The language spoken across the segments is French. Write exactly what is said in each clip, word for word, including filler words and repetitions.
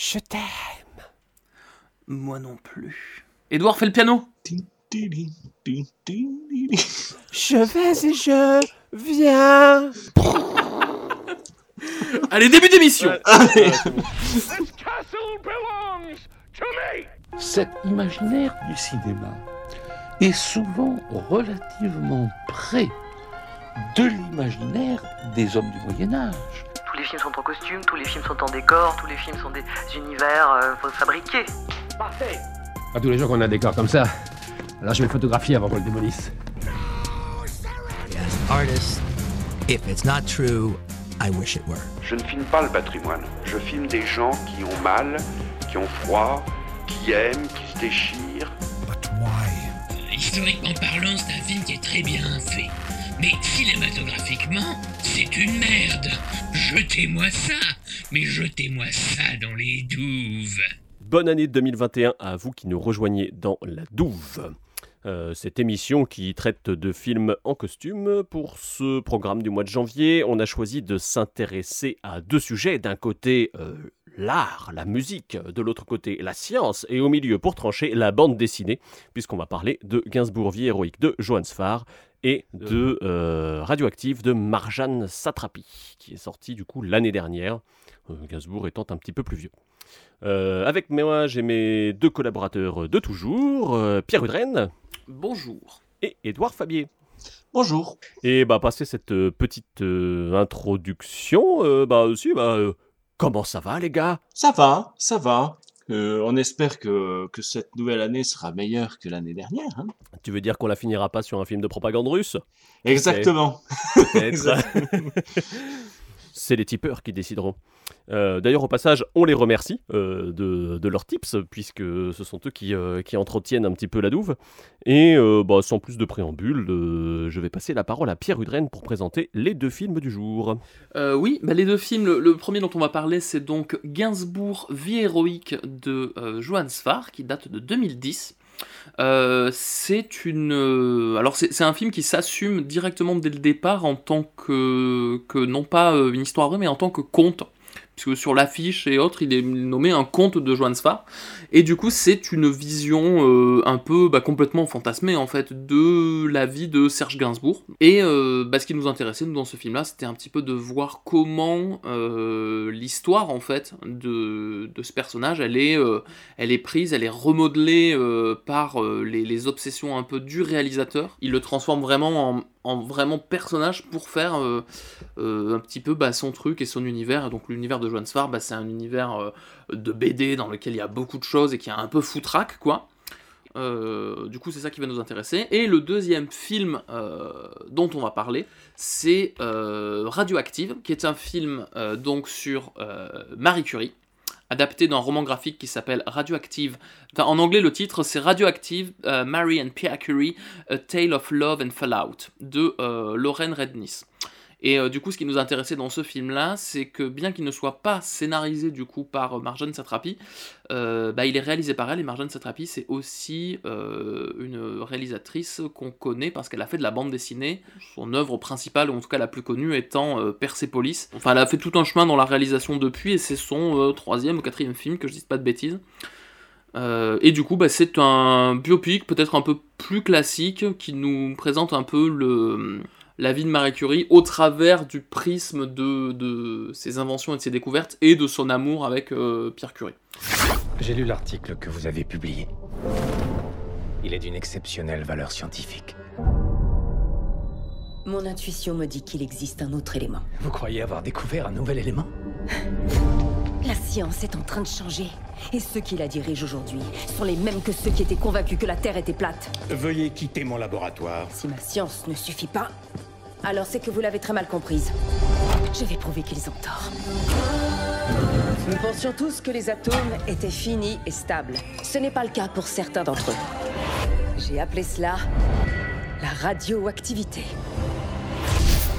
Je t'aime. Moi non plus. Édouard fait le piano. Je vais et je viens. Allez, début d'émission. Allez. Cet imaginaire du cinéma est souvent relativement près de l'imaginaire des hommes du Moyen-Âge. Tous les films sont en costume, tous les films sont en décor, tous les films sont des univers euh, fabriqués. Parfait. Pas tous les jours qu'on a un décor comme ça. Alors je vais le photographier avant qu'on le démolisse. Je ne filme pas le patrimoine. Je filme des gens qui ont mal, qui ont froid, qui aiment, qui se déchirent. But why? Historiquement parlant, c'est un film qui est très bien fait. Mais cinématographiquement, c'est une merde. Jetez-moi ça, mais jetez-moi ça dans les douves. Bonne année deux mille vingt et un à vous qui nous rejoignez dans la douve. Euh, cette émission qui traite de films en costume. Pour ce programme du mois de janvier, on a choisi de s'intéresser à deux sujets. D'un côté, euh, l'art, la musique, de l'autre côté, la science, et au milieu, pour trancher, la bande dessinée, puisqu'on va parler de Gainsbourg vie héroïque de Joann Sfar et de euh, Radioactive de Marjane Satrapi, qui est sorti du coup l'année dernière, euh, Gainsbourg étant un petit peu plus vieux. Euh, avec moi, j'ai mes deux collaborateurs de toujours, euh, Pierre Udren. Bonjour. Et Édouard Fabié. Bonjour. Et bah, passé cette euh, petite euh, introduction, euh, bah aussi, bah, euh, comment ça va les gars ? Ça va, ça va. Euh, on espère que, que cette nouvelle année sera meilleure que l'année dernière. Hein. Tu veux dire qu'on la finira pas sur un film de propagande russe ? Exactement. Exactement. C'est les tipeurs qui décideront. Euh, d'ailleurs, au passage, on les remercie euh, de, de leurs tips, puisque ce sont eux qui, euh, qui entretiennent un petit peu la douve. Et euh, bah, sans plus de préambule, euh, je vais passer la parole à Pierre Udren pour présenter les deux films du jour. Euh, oui, bah, les deux films, le, le premier dont on va parler, c'est donc Gainsbourg vie héroïque de euh, Joann Sfar, qui date de deux mille dix. Euh, c'est une, euh, alors c'est, c'est un film qui s'assume directement dès le départ en tant que, que non pas euh, une histoire vraie, mais en tant que conte, puisque sur l'affiche et autres, il est nommé un conte de Joann Sfar, et du coup c'est une vision euh, un peu bah, complètement fantasmée en fait de la vie de Serge Gainsbourg, et euh, bah, ce qui nous intéressait nous, dans ce film là, c'était un petit peu de voir comment euh, l'histoire en fait de, de ce personnage, elle est, euh, elle est prise, elle est remodelée euh, par euh, les, les obsessions un peu du réalisateur. Il le transforme vraiment en en vraiment personnage pour faire euh, euh, un petit peu bah, son truc et son univers. Et donc l'univers de Joann Sfar, bah, c'est un univers euh, de B D dans lequel il y a beaucoup de choses et qui est un peu foutraque, quoi. Euh, du coup, c'est ça qui va nous intéresser. Et le deuxième film euh, dont on va parler, c'est euh, Radioactive, qui est un film euh, donc sur euh, Marie Curie, adapté d'un roman graphique qui s'appelle Radioactive. En anglais, le titre, c'est Radioactive, uh, Marie and Pierre Curie, A Tale of Love and Fallout, de euh, Lauren Redniss. Et euh, du coup, ce qui nous intéressait dans ce film-là, c'est que bien qu'il ne soit pas scénarisé du coup par euh, Marjane Satrapi, euh, bah, il est réalisé par elle, et Marjane Satrapi, c'est aussi euh, une réalisatrice qu'on connaît parce qu'elle a fait de la bande dessinée, son œuvre principale, ou en tout cas la plus connue, étant euh, Persepolis. Enfin, elle a fait tout un chemin dans la réalisation depuis, et c'est son euh, troisième ou quatrième film, que je dise pas de bêtises. Euh, et du coup, bah, c'est un biopic peut-être un peu plus classique, qui nous présente un peu le... la vie de Marie Curie au travers du prisme de, de ses inventions et de ses découvertes et de son amour avec euh, Pierre Curie. J'ai lu l'article que vous avez publié. Il est d'une exceptionnelle valeur scientifique. Mon intuition me dit qu'il existe un autre élément. Vous croyez avoir découvert un nouvel élément ? La science est en train de changer, et ceux qui la dirigent aujourd'hui sont les mêmes que ceux qui étaient convaincus que la Terre était plate. Veuillez quitter mon laboratoire. Si ma science ne suffit pas, alors c'est que vous l'avez très mal comprise. Je vais prouver qu'ils ont tort. Nous pensions tous que les atomes étaient finis et stables. Ce n'est pas le cas pour certains d'entre eux. J'ai appelé cela la radioactivité.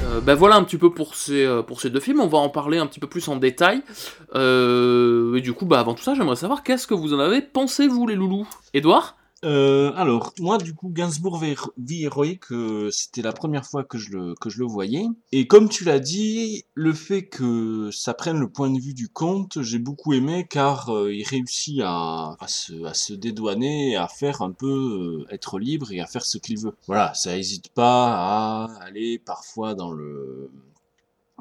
Euh, ben voilà un petit peu pour ces, pour ces deux films, on va en parler un petit peu plus en détail. Euh, et du coup, bah, avant tout ça, j'aimerais savoir qu'est-ce que vous en avez pensé, vous, les loulous ? Édouard ? Euh, alors, moi, du coup, Gainsbourg vie héroïque, euh, c'était la première fois que je, le, que je le voyais. Et comme tu l'as dit, le fait que ça prenne le point de vue du conte, j'ai beaucoup aimé, car euh, il réussit à, à, se, à se dédouaner, à faire un peu, euh, être libre et à faire ce qu'il veut. Voilà, ça hésite pas à aller parfois dans le...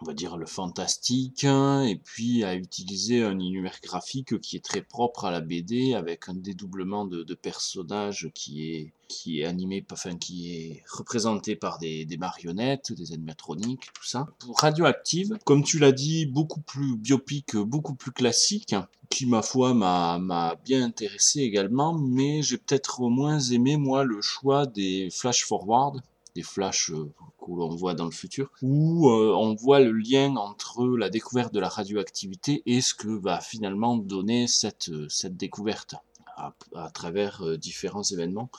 on va dire le fantastique, hein, et puis à utiliser un univers graphique qui est très propre à la B D, avec un dédoublement de, de personnages qui est qui est animé, enfin qui est représenté par des, des marionnettes, des animatroniques, tout ça. Pour Radioactive, comme tu l'as dit, beaucoup plus biopique, beaucoup plus classique, hein, qui ma foi m'a m'a bien intéressé également, mais j'ai peut-être au moins aimé moi le choix des flash forward, des flashs euh, que l'on voit dans le futur, où euh, on voit le lien entre la découverte de la radioactivité et ce que va finalement donner cette, euh, cette découverte à, à travers euh, différents événements.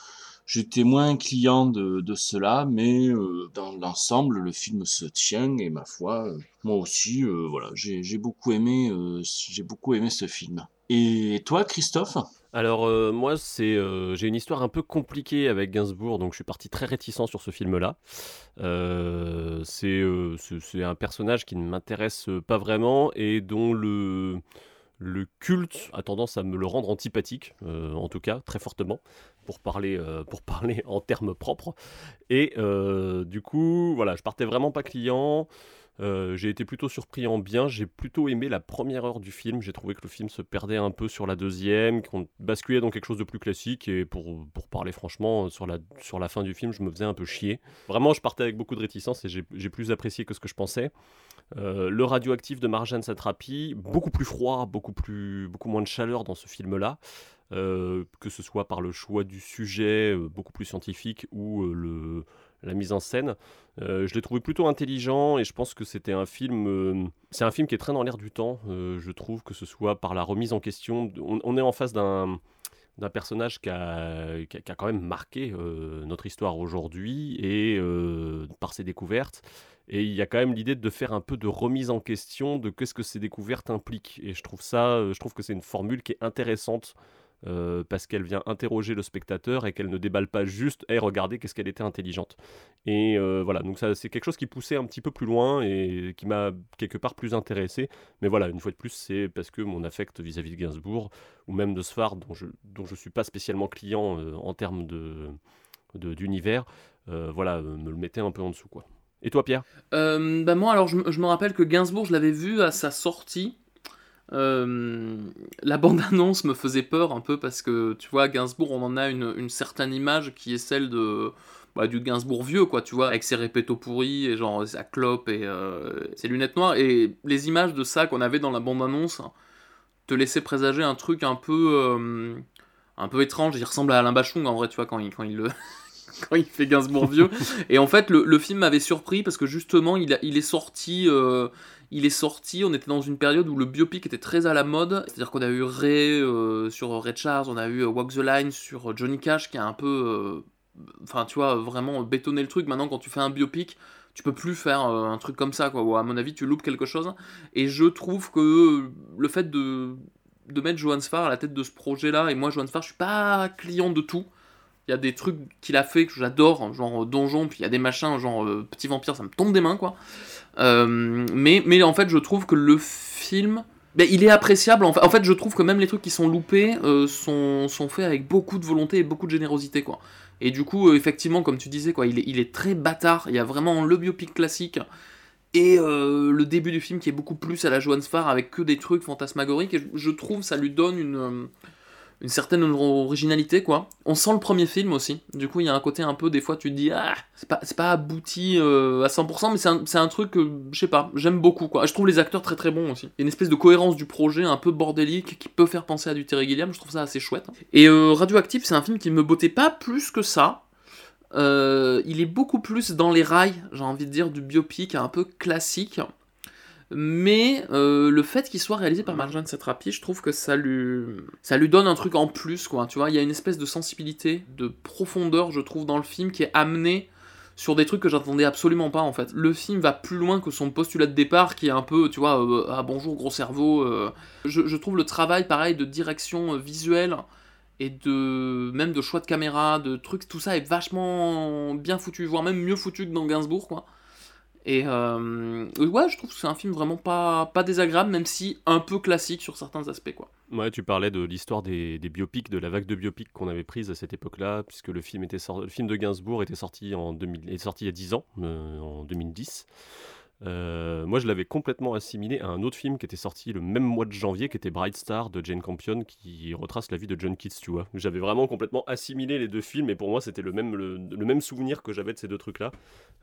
J'étais moins client de, de cela, mais euh, dans l'ensemble, le film se tient et ma foi, euh, moi aussi, euh, voilà, j'ai, j'ai, beaucoup aimé, euh, j'ai beaucoup aimé ce film. Et toi, Christophe ? Alors euh, moi c'est euh, j'ai une histoire un peu compliquée avec Gainsbourg, donc je suis parti très réticent sur ce film-là. Euh, c'est, euh, c'est c'est un personnage qui ne m'intéresse pas vraiment et dont le le culte a tendance à me le rendre antipathique, euh, en tout cas très fortement, pour parler euh, pour parler en termes propres. Et euh, du coup voilà, je partais vraiment pas client. Euh, j'ai été plutôt surpris en bien, j'ai plutôt aimé la première heure du film, j'ai trouvé que le film se perdait un peu sur la deuxième, qu'on basculait dans quelque chose de plus classique, et pour, pour parler franchement, sur la, sur la fin du film, je me faisais un peu chier. Vraiment, je partais avec beaucoup de réticence et j'ai, j'ai plus apprécié que ce que je pensais. Euh, le Radioactif de Marjane Satrapi, beaucoup plus froid, beaucoup, plus, beaucoup moins de chaleur dans ce film-là. Euh, que ce soit par le choix du sujet, euh, beaucoup plus scientifique, ou euh, le, la mise en scène. Euh, je l'ai trouvé plutôt intelligent, et je pense que c'était un film... Euh, c'est un film qui est très dans l'air du temps, euh, je trouve, que ce soit par la remise en question. On, on est en face d'un, d'un personnage qui a, qui a, qui a quand même marqué euh, notre histoire aujourd'hui, et euh, par ses découvertes. Et il y a quand même l'idée de faire un peu de remise en question de qu'est-ce que ces découvertes impliquent. Et je trouve, ça, je trouve que c'est une formule qui est intéressante, Euh, parce qu'elle vient interroger le spectateur et qu'elle ne déballe pas juste hey, « regardez, qu'est-ce qu'elle était intelligente ». Et euh, voilà, donc ça, c'est quelque chose qui poussait un petit peu plus loin et qui m'a quelque part plus intéressé. Mais voilà, une fois de plus, c'est parce que mon affect vis-à-vis de Gainsbourg, ou même de Sfar, dont je dont je suis pas spécialement client euh, en termes de, de, d'univers, euh, voilà, me le mettait un peu en dessous, quoi. Et toi, Pierre ? euh, bah Moi, alors, je, je me rappelle que Gainsbourg, je l'avais vu à sa sortie. Euh, la bande-annonce me faisait peur un peu parce que tu vois, à Gainsbourg on en a une, une certaine image qui est celle de bah, du Gainsbourg vieux quoi, tu vois, avec ses répétos pourris et genre sa clope et euh, ses lunettes noires, et les images de ça qu'on avait dans la bande-annonce te laissaient présager un truc un peu euh, un peu étrange. Il ressemble à Alain Bachung en vrai, tu vois, quand il, quand il le quand il fait Gainsbourg vieux. Et en fait le, le film m'avait surpris parce que justement il, a, il est sorti euh, Il est sorti, on était dans une période où le biopic était très à la mode, c'est-à-dire qu'on a eu Ray euh, sur Ray Charles, on a eu Walk the Line sur Johnny Cash qui a un peu, euh, enfin tu vois, vraiment bétonné le truc. Maintenant quand tu fais un biopic, tu peux plus faire euh, un truc comme ça, quoi. Ouais, à mon avis tu loupes quelque chose, et je trouve que le fait de, de mettre Joann Sfar à la tête de ce projet-là, et moi Joann Sfar je suis pas client de tout. Il y a des trucs qu'il a fait que j'adore, genre Donjon, puis il y a des machins, genre euh, Petit Vampire, ça me tombe des mains, quoi. Euh, mais, mais en fait, je trouve que le film, ben, il est appréciable. En fait, en fait, je trouve que même les trucs qui sont loupés euh, sont, sont faits avec beaucoup de volonté et beaucoup de générosité, quoi. Et du coup, euh, effectivement, comme tu disais, quoi, il est, il est très bâtard. Il y a vraiment le biopic classique et euh, le début du film qui est beaucoup plus à la Joann Sfar avec que des trucs fantasmagoriques. Et je, je trouve ça lui donne une... Euh, une certaine originalité, quoi. On sent le premier film aussi, du coup il y a un côté un peu, des fois tu te dis ah, c'est pas, c'est pas abouti euh, à cent pour cent, mais c'est un, c'est un truc que, euh, je sais pas, j'aime beaucoup, quoi. Je trouve les acteurs très très bons aussi, il y a une espèce de cohérence du projet un peu bordélique qui peut faire penser à du Terry Gilliam, je trouve ça assez chouette. Et euh, Radioactive, c'est un film qui me bottait pas plus que ça. Euh, il est beaucoup plus dans les rails, j'ai envie de dire, du biopic un peu classique, mais euh, le fait qu'il soit réalisé par Marjane Satrapi, je trouve que ça lui ça lui donne un truc en plus, quoi, tu vois. Il y a une espèce de sensibilité, de profondeur, je trouve, dans le film, qui est amenée sur des trucs que j'attendais absolument pas, en fait. Le film va plus loin que son postulat de départ, qui est un peu, tu vois, euh, ah bonjour gros cerveau. euh. je, je trouve le travail, pareil, de direction euh, visuelle et de même de choix de caméra, de trucs, tout ça est vachement bien foutu, voire même mieux foutu que dans Gainsbourg, quoi. Et euh, ouais, je trouve que c'est un film vraiment pas, pas désagréable, même si un peu classique sur certains aspects, quoi. Ouais, tu parlais de l'histoire des, des biopics, de la vague de biopics qu'on avait prise à cette époque-là, puisque le film, était sorti, le film de Gainsbourg était sorti, en deux mille, est sorti il y a dix ans, euh, en deux mille dix. Euh, moi je l'avais complètement assimilé à un autre film qui était sorti le même mois de janvier, qui était Bright Star de Jane Campion, qui retrace la vie de John Keats, tu vois. J'avais vraiment complètement assimilé les deux films, et pour moi c'était le même, le, le même souvenir que j'avais de ces deux trucs là.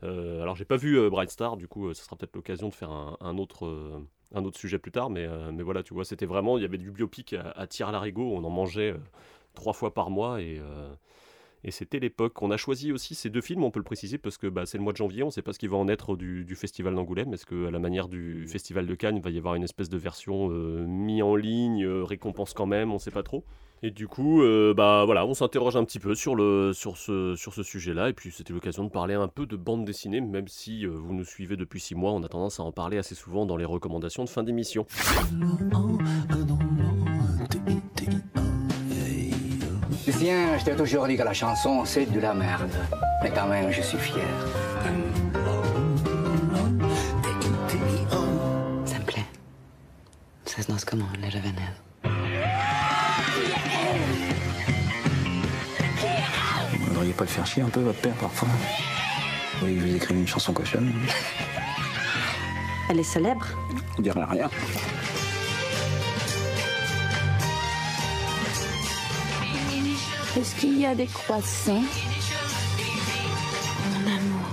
Euh, alors j'ai pas vu euh, Bright Star, du coup euh, ça sera peut-être l'occasion de faire un, un autre... Euh... un autre sujet plus tard, mais, euh, mais voilà, tu vois, c'était vraiment, il y avait du biopic à, à tir larigot, on en mangeait euh, trois fois par mois, et, euh, et c'était l'époque. On a choisi aussi ces deux films, on peut le préciser, parce que bah, c'est le mois de janvier, on ne sait pas ce qu'il va en être du, du festival d'Angoulême. Est-ce qu'à la manière du festival de Cannes, il va y avoir une espèce de version euh, mise en ligne, euh, récompense quand même, on ne sait pas trop. Et du coup, euh, bah, voilà, on s'interroge un petit peu sur, le, sur, ce, sur ce sujet-là, et puis c'était l'occasion de parler un peu de bande dessinée, même si euh, vous nous suivez depuis six mois, on a tendance à en parler assez souvent dans les recommandations de fin d'émission. Lucien, je t'ai toujours dit que la chanson, c'est de la merde, mais quand même, je suis fier. Ça me plaît. Ça se danse comment, la javanaise? Vous n'auriez pas le faire chier un peu, votre père, parfois? Vous voyez que je vous écrive une chanson cochonne? Elle est célèbre? On dirait rien. Est-ce qu'il y a des croissants? Mon amour,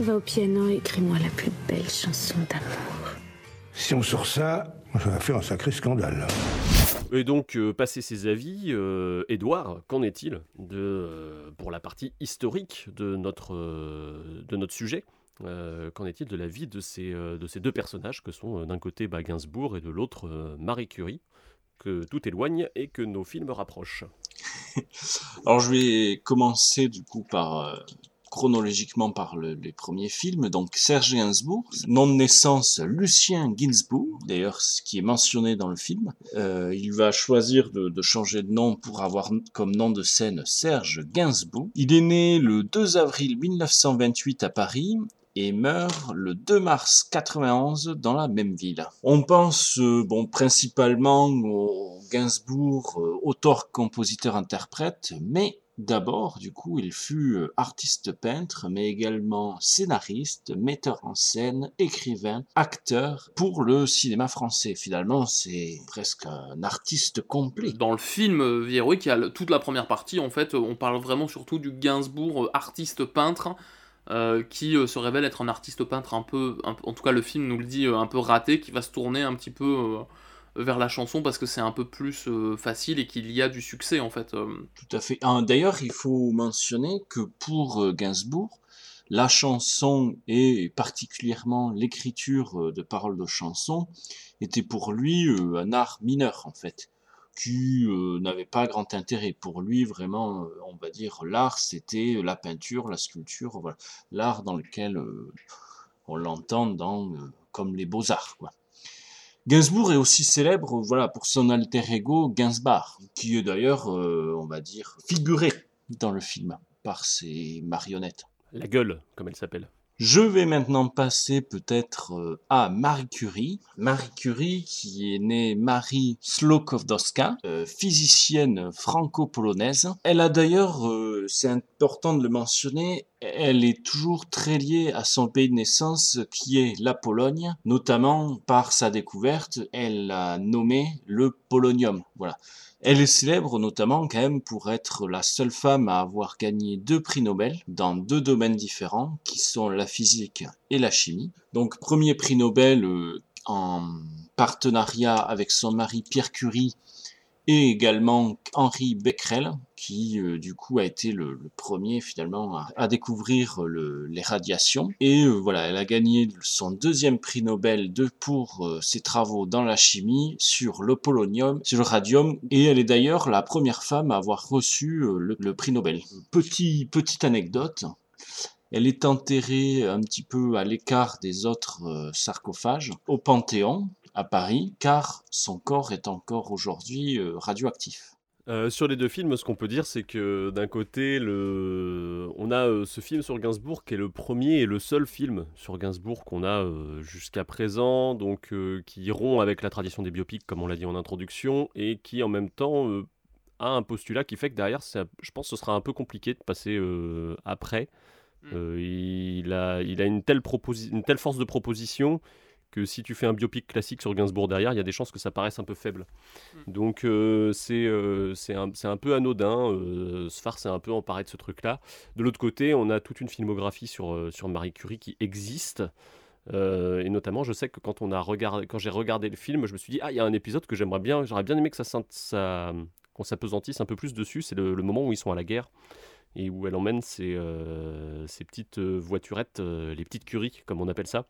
va au piano et écris-moi la plus belle chanson d'amour. Si on sort ça, ça va faire un sacré scandale. Et donc, euh, passé ces avis, euh, Édouard, qu'en est-il de, euh, pour la partie historique de notre, euh, de notre sujet? euh, Qu'en est-il de la vie de ces, euh, de ces deux personnages que sont euh, d'un côté bah, Gainsbourg et de l'autre euh, Marie Curie, que tout éloigne et que nos films rapprochent? Alors, je vais commencer du coup par... Euh... chronologiquement par le, les premiers films, donc Serge Gainsbourg, nom de naissance Lucien Gainsbourg, d'ailleurs ce qui est mentionné dans le film. Euh, il va choisir de, de changer de nom pour avoir comme nom de scène Serge Gainsbourg. Il est né le deux avril mille neuf cent vingt-huit à Paris et meurt le deux mars quatre-vingt-onze dans la même ville. On pense euh, bon, principalement au Gainsbourg, euh, auteur, compositeur, interprète, mais d'abord, du coup, il fut artiste peintre, mais également scénariste, metteur en scène, écrivain, acteur pour le cinéma français. Finalement, c'est presque un artiste complet. Dans le film vie héroïque, il y a toute la première partie, en fait, on parle vraiment surtout du Gainsbourg artiste peintre, euh, qui se révèle être un artiste peintre un peu, un, en tout cas le film nous le dit, un peu raté, qui va se tourner un petit peu euh, vers la chanson parce que c'est un peu plus euh, facile et qu'il y a du succès en fait. Euh. Tout à fait. Ah, d'ailleurs, il faut mentionner que pour euh, Gainsbourg, la chanson et particulièrement l'écriture euh, de paroles de chansons était pour lui euh, un art mineur en fait, qui euh, n'avait pas grand intérêt. Pour lui, vraiment, euh, on va dire, l'art c'était la peinture, la sculpture, voilà. L'art dans lequel euh, on l'entend dans, euh, comme les beaux-arts, quoi. Gainsbourg est aussi célèbre, voilà, pour son alter ego Gainsbourg, qui est d'ailleurs, euh, on va dire, figuré dans le film par ses marionnettes. La gueule, comme elle s'appelle. Je vais maintenant passer peut-être à Marie Curie. Marie Curie, qui est née Marie Skłodowska, euh, physicienne franco-polonaise. Elle a d'ailleurs, euh, c'est important de le mentionner, elle est toujours très liée à son pays de naissance qui est la Pologne, notamment par sa découverte, elle a nommé le polonium. Voilà. Elle est célèbre notamment quand même pour être la seule femme à avoir gagné deux prix Nobel dans deux domaines différents qui sont la physique et la chimie. Donc premier prix Nobel euh, en partenariat avec son mari Pierre Curie et également Henri Becquerel, qui euh, du coup a été le, le premier finalement à, à découvrir le, les radiations. Et euh, voilà, elle a gagné son deuxième prix Nobel de, pour euh, ses travaux dans la chimie sur le polonium, sur le radium, et elle est d'ailleurs la première femme à avoir reçu euh, le, le prix Nobel. Petit, petite anecdote, elle est enterrée un petit peu à l'écart des autres euh, sarcophages au Panthéon, à Paris, car son corps est encore aujourd'hui euh, radioactif. Euh, sur les deux films, ce qu'on peut dire, c'est que d'un côté, le... on a euh, ce film sur Gainsbourg qui est le premier et le seul film sur Gainsbourg qu'on a euh, jusqu'à présent, donc euh, qui rompt avec la tradition des biopics, comme on l'a dit en introduction, et qui en même temps euh, a un postulat qui fait que derrière, ça, je pense que ce sera un peu compliqué de passer euh, après. Euh, il a, il a une, telle proposi- une telle force de proposition que si tu fais un biopic classique sur Gainsbourg derrière, il y a des chances que ça paraisse un peu faible. Mm. Donc euh, c'est, euh, c'est, un, c'est un peu anodin, euh, Sfar s'est un peu emparé de ce truc-là. De l'autre côté, on a toute une filmographie sur, euh, sur Marie Curie qui existe, euh, et notamment je sais que quand, on a regard... quand j'ai regardé le film, je me suis dit « Ah, il y a un épisode que j'aimerais bien, j'aurais bien aimé que ça, ça... qu'on s'apesantisse un peu plus dessus, c'est le, le moment où ils sont à la guerre. » et où elle emmène ses, euh, ses petites voiturettes, euh, les petites Curie, comme on appelle ça,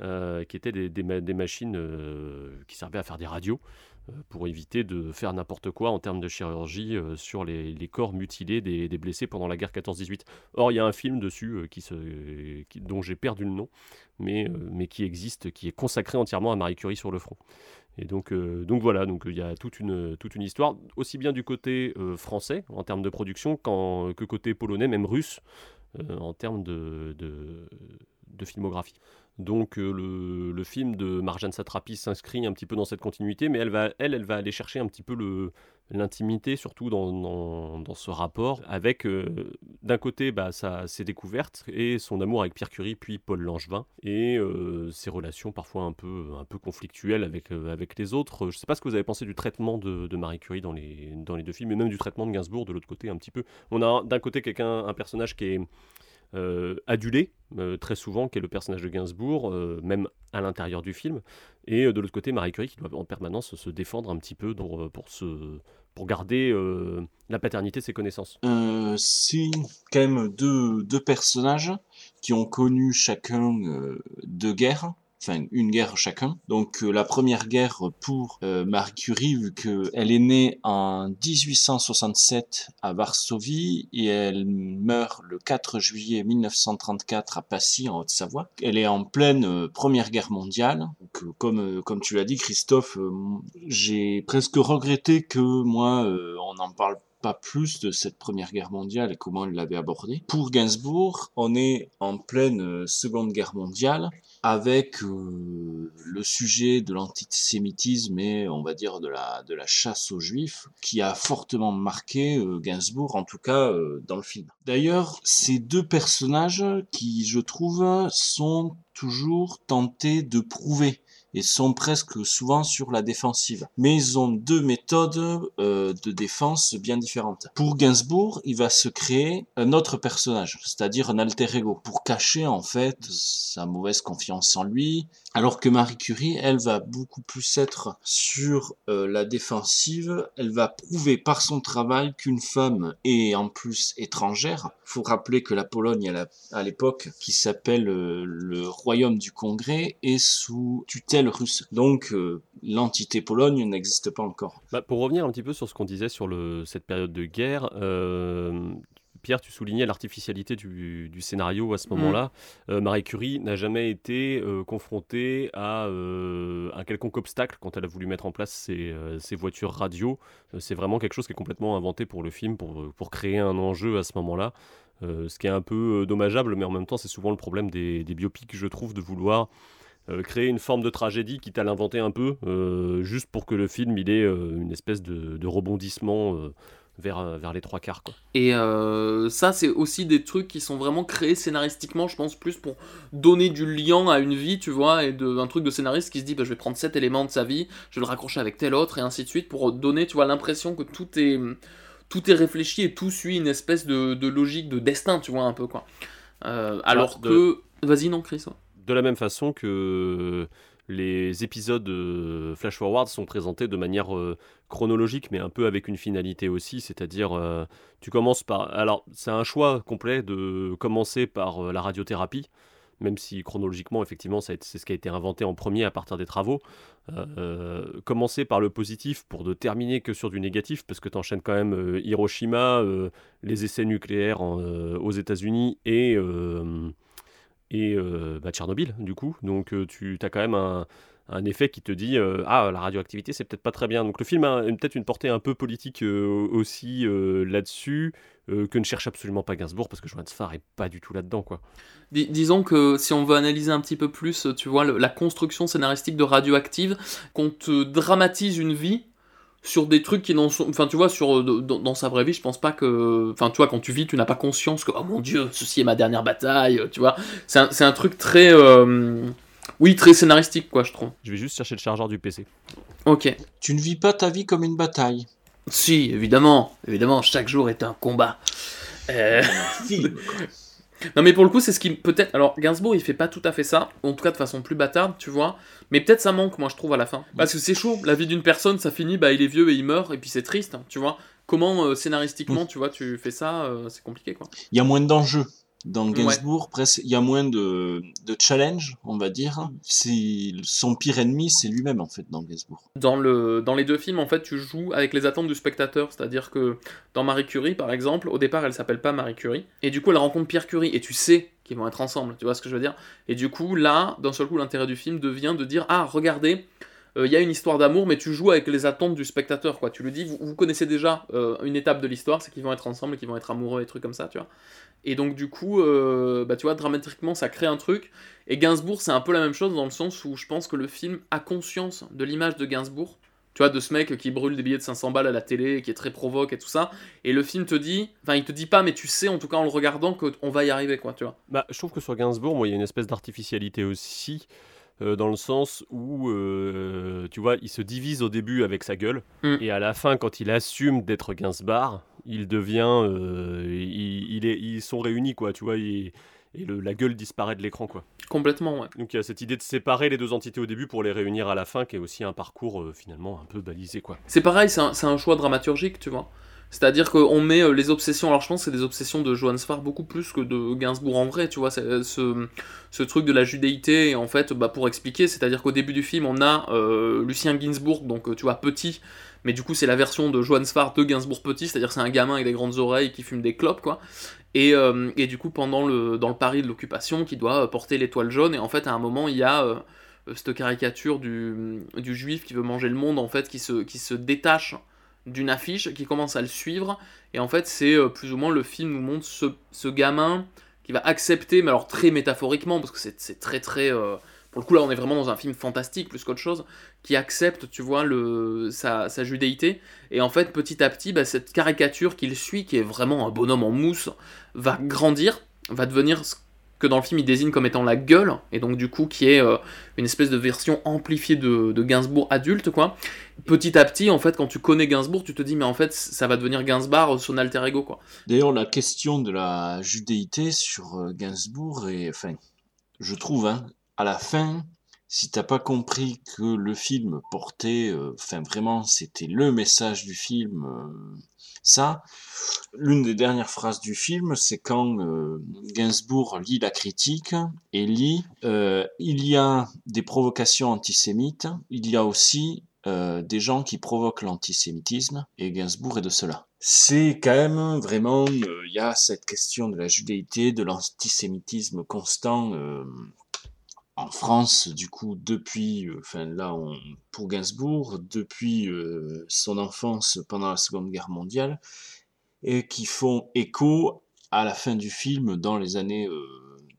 euh, qui étaient des, des, ma- des machines euh, qui servaient à faire des radios euh, pour éviter de faire n'importe quoi en termes de chirurgie euh, sur les, les corps mutilés des, des blessés pendant la guerre quatorze dix-huit. Or, il y a un film dessus euh, qui se, euh, qui, dont j'ai perdu le nom, mais, euh, mais qui existe, qui est consacré entièrement à Marie Curie sur le front. Et donc, euh, donc voilà, donc il y a toute une, toute une histoire, aussi bien du côté euh, français en termes de production qu'en, que côté polonais, même russe, euh, en termes de, de, de filmographie. Donc euh, le, le film de Marjane Satrapi s'inscrit un petit peu dans cette continuité, mais elle va, elle, elle va aller chercher un petit peu le, l'intimité, surtout dans, dans, dans ce rapport, avec euh, d'un côté bah, sa, ses découvertes et son amour avec Pierre Curie, puis Paul Langevin, et euh, ses relations parfois un peu, un peu conflictuelles avec, euh, avec les autres. Je ne sais pas ce que vous avez pensé du traitement de, de Marie Curie dans les, dans les deux films, et même du traitement de Gainsbourg de l'autre côté un petit peu. On a d'un côté quelqu'un, un personnage qui est... Euh, adulé euh, très souvent, qui est le personnage de Gainsbourg, euh, même à l'intérieur du film, et euh, de l'autre côté Marie Curie qui doit en permanence se défendre un petit peu pour, pour, se, pour garder euh, la paternité de ses connaissances. Euh, c'est quand même deux, deux personnages qui ont connu chacun euh, deux guerres, enfin une guerre chacun. Donc euh, la première guerre pour euh, Marie Curie, vu qu'elle est née en dix-huit cent soixante-sept à Varsovie et elle meurt le quatre juillet mille neuf cent trente-quatre à Passy en Haute-Savoie. Elle est en pleine euh, première guerre mondiale. Donc, euh, comme, euh, comme tu l'as dit Christophe, euh, j'ai presque regretté que moi euh, on n'en parle pas plus de cette première guerre mondiale et comment elle l'avait abordée. Pour Gainsbourg, on est en pleine euh, seconde guerre mondiale, avec euh, le sujet de l'antisémitisme et on va dire de la, de la chasse aux juifs qui a fortement marqué euh, Gainsbourg, en tout cas euh, dans le film. D'ailleurs, ces deux personnages qui, je trouve, sont toujours tentés de prouver et sont presque souvent sur la défensive. Mais ils ont deux méthodes euh, de défense bien différentes. Pour Gainsbourg, il va se créer un autre personnage, c'est-à-dire un alter ego, pour cacher en fait sa mauvaise confiance en lui, alors que Marie Curie, elle va beaucoup plus être sur euh, la défensive, elle va prouver par son travail qu'une femme est en plus étrangère. Il faut rappeler que la Pologne à, la, à l'époque, qui s'appelle euh, le Royaume du Congrès, est sous tutelle russe. Donc euh, l'entité Pologne n'existe pas encore. Bah, pour revenir un petit peu sur ce qu'on disait sur le, cette période de guerre, euh, Pierre, tu soulignais l'artificialité du, du scénario à ce moment-là. Mmh. Euh, Marie Curie n'a jamais été euh, confrontée à euh, un quelconque obstacle quand elle a voulu mettre en place ses, euh, ses voitures radio. Euh, c'est vraiment quelque chose qui est complètement inventé pour le film, pour, pour créer un enjeu à ce moment-là. Euh, ce qui est un peu euh, dommageable, mais en même temps, c'est souvent le problème des, des biopics, je trouve, de vouloir... Euh, créer une forme de tragédie, quitte à l'inventer un peu, euh, juste pour que le film il ait euh, une espèce de, de rebondissement euh, vers, vers les trois quarts, quoi. Et euh, ça, c'est aussi des trucs qui sont vraiment créés scénaristiquement, je pense, plus pour donner du lien à une vie, tu vois, et de, un truc de scénariste qui se dit bah, je vais prendre cet élément de sa vie, je vais le raccrocher avec tel autre, et ainsi de suite, pour donner, tu vois, l'impression que tout est, tout est réfléchi et tout suit une espèce de, de logique, de destin, tu vois, un peu, quoi. Euh, alors de... que... Vas-y, non, Chris, ouais. De la même façon que les épisodes Flash Forward sont présentés de manière chronologique, mais un peu avec une finalité aussi, c'est-à-dire tu commences par... Alors, c'est un choix complet de commencer par la radiothérapie, même si chronologiquement, effectivement, ça a été, c'est ce qui a été inventé en premier à partir des travaux. Euh, commencer par le positif pour ne terminer que sur du négatif, parce que tu enchaînes quand même euh, Hiroshima, euh, les essais nucléaires en, euh, aux États-Unis et... Euh, et euh, bah, Tchernobyl du coup, donc euh, tu as quand même un, un effet qui te dit euh, ah, la radioactivité c'est peut-être pas très bien. Donc le film a peut-être une portée un peu politique euh, aussi euh, là-dessus, euh, que ne cherche absolument pas Gainsbourg, parce que Joann Sfar est pas du tout là-dedans, quoi. D- disons que si on veut analyser un petit peu plus, tu vois, le, la construction scénaristique de Radioactive, qu'on te dramatise une vie sur des trucs qui n'en sont, enfin tu vois, sur dans, dans sa vraie vie, je pense pas que, enfin tu vois, quand tu vis, tu n'as pas conscience que oh mon Dieu, ceci est ma dernière bataille, tu vois. C'est un, c'est un truc très euh... oui, très scénaristique, quoi, je trouve. Je vais juste chercher le chargeur du P C. Ok. Tu ne vis pas ta vie comme une bataille. Si, évidemment, évidemment, chaque jour est un combat. Euh... non mais pour le coup, c'est ce qui peut-être. Alors Gainsbourg, il fait pas tout à fait ça, en tout cas de façon plus bâtarde, tu vois. Mais peut-être ça manque, moi je trouve, à la fin. Parce que c'est chaud, la vie d'une personne, ça finit, bah il est vieux et il meurt, et puis c'est triste, hein, tu vois. Comment euh, scénaristiquement, tu vois, tu fais ça, euh, c'est compliqué, quoi. Il y a moins d'enjeux. Dans Gainsbourg, il ouais. y a moins de, de challenge, on va dire. C'est, son pire ennemi, c'est lui-même, en fait, dans Gainsbourg. Dans, le, dans les deux films, en fait, tu joues avec les attentes du spectateur. C'est-à-dire que dans Marie Curie, par exemple, au départ, elle s'appelle pas Marie Curie. Et du coup, elle rencontre Pierre Curie. Et tu sais qu'ils vont être ensemble, tu vois ce que je veux dire. Et du coup, là, d'un seul coup, l'intérêt du film devient de dire « Ah, regardez !» Il euh, y a une histoire d'amour, mais tu joues avec les attentes du spectateur, quoi. Tu lui dis, vous, vous connaissez déjà euh, une étape de l'histoire, c'est qu'ils vont être ensemble, qu'ils vont être amoureux, et trucs comme ça, tu vois. Et donc du coup, euh, bah, tu vois, dramatiquement, ça crée un truc. Et Gainsbourg, c'est un peu la même chose, dans le sens où je pense que le film a conscience de l'image de Gainsbourg, tu vois, de ce mec qui brûle des billets de cinq cents balles à la télé, qui est très provoque et tout ça. Et le film te dit, enfin il te dit pas, mais tu sais en tout cas en le regardant qu'on va y arriver, quoi, tu vois. Bah, je trouve que sur Gainsbourg, moi, il y a une espèce d'artificialité aussi. Euh, dans le sens où, euh, tu vois, il se divise au début avec sa gueule, mm. et à la fin, quand il assume d'être Gainsbourg, il devient, euh, il, il est, ils sont réunis, quoi, tu vois, il, et le, la gueule disparaît de l'écran, quoi. Complètement, ouais. Donc il y a cette idée de séparer les deux entités au début pour les réunir à la fin, qui est aussi un parcours euh, finalement un peu balisé, quoi. C'est pareil, c'est un, c'est un choix dramaturgique, tu vois. C'est-à-dire qu'on met les obsessions, alors je pense que c'est des obsessions de Joann Sfar beaucoup plus que de Gainsbourg en vrai, tu vois, c'est, ce, ce truc de la judéité, en fait, bah, pour expliquer, c'est-à-dire qu'au début du film, on a euh, Lucien Gainsbourg, donc tu vois, petit, mais du coup c'est la version de Joann Sfar de Gainsbourg petit, c'est-à-dire que c'est un gamin avec des grandes oreilles qui fume des clopes, quoi. Et, euh, et du coup, pendant le, dans le Paris de l'occupation, qui doit porter l'étoile jaune, et en fait, à un moment, il y a... Euh, cette caricature du, du juif qui veut manger le monde, en fait, qui se, qui se détache d'une affiche, qui commence à le suivre, et en fait c'est euh, plus ou moins le film nous montre ce, ce gamin qui va accepter, mais alors très métaphoriquement, parce que c'est, c'est très très... Euh, pour le coup là on est vraiment dans un film fantastique plus qu'autre chose, qui accepte, tu vois, le, sa, sa judéité, et en fait petit à petit, bah, cette caricature qu'il suit, qui est vraiment un bonhomme en mousse, va grandir, va devenir ce que dans le film il désigne comme étant la gueule, et donc du coup qui est euh, une espèce de version amplifiée de, de Gainsbourg adulte, quoi. Petit à petit, en fait, quand tu connais Gainsbourg, tu te dis mais en fait ça va devenir Gainsbourg, son alter ego, quoi. D'ailleurs la question de la judéité sur Gainsbourg, et enfin je trouve, hein, à la fin, si t'as pas compris que le film portait, euh, enfin vraiment c'était le message du film, euh, ça, l'une des dernières phrases du film, c'est quand euh, Gainsbourg lit la critique et lit euh, il y a des provocations antisémites, il y a aussi euh, des gens qui provoquent l'antisémitisme, et Gainsbourg est de cela. C'est quand même vraiment, il euh, y a cette question de la judéité, de l'antisémitisme constant euh, en France, du coup, depuis, enfin euh, là, on, pour Gainsbourg, depuis euh, son enfance pendant la Seconde Guerre mondiale, et qui font écho à la fin du film dans les années, euh,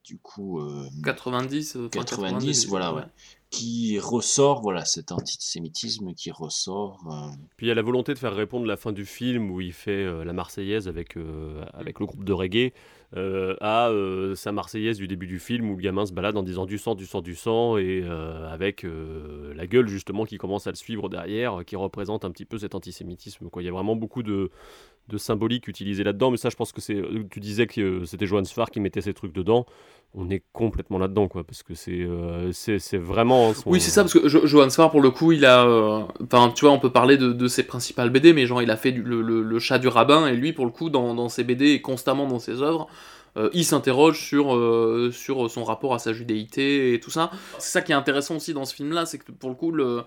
du coup, euh, quatre-vingt-dix, quatre-vingt-dix, quatre-vingt-dix, voilà, ouais. ouais. Qui ressort, voilà, cet antisémitisme qui ressort. Euh... Puis il y a la volonté de faire répondre la fin du film où il fait euh, la Marseillaise avec, euh, avec le groupe de reggae, euh, à euh, sa Marseillaise du début du film où le gamin se balade en disant du sang, du sang, du sang, et euh, avec euh, la gueule justement qui commence à le suivre derrière, qui représente un petit peu cet antisémitisme, quoi. Il y a vraiment beaucoup de, de symbolique utilisée là-dedans, mais ça je pense que c'est... Tu disais que c'était Joann Sfar qui mettait ces trucs dedans. On est complètement là-dedans, quoi, parce que c'est, euh, c'est, c'est vraiment... Son... Oui, c'est ça, parce que jo- Joann Sfar, pour le coup, il a... Enfin, euh, tu vois, on peut parler de, de ses principales B D, mais genre, il a fait du, le, le, le Chat du rabbin, et lui, pour le coup, dans, dans ses B D, et constamment dans ses œuvres, euh, il s'interroge sur, euh, sur son rapport à sa judéité, et tout ça. C'est ça qui est intéressant aussi dans ce film-là, c'est que, pour le coup, le...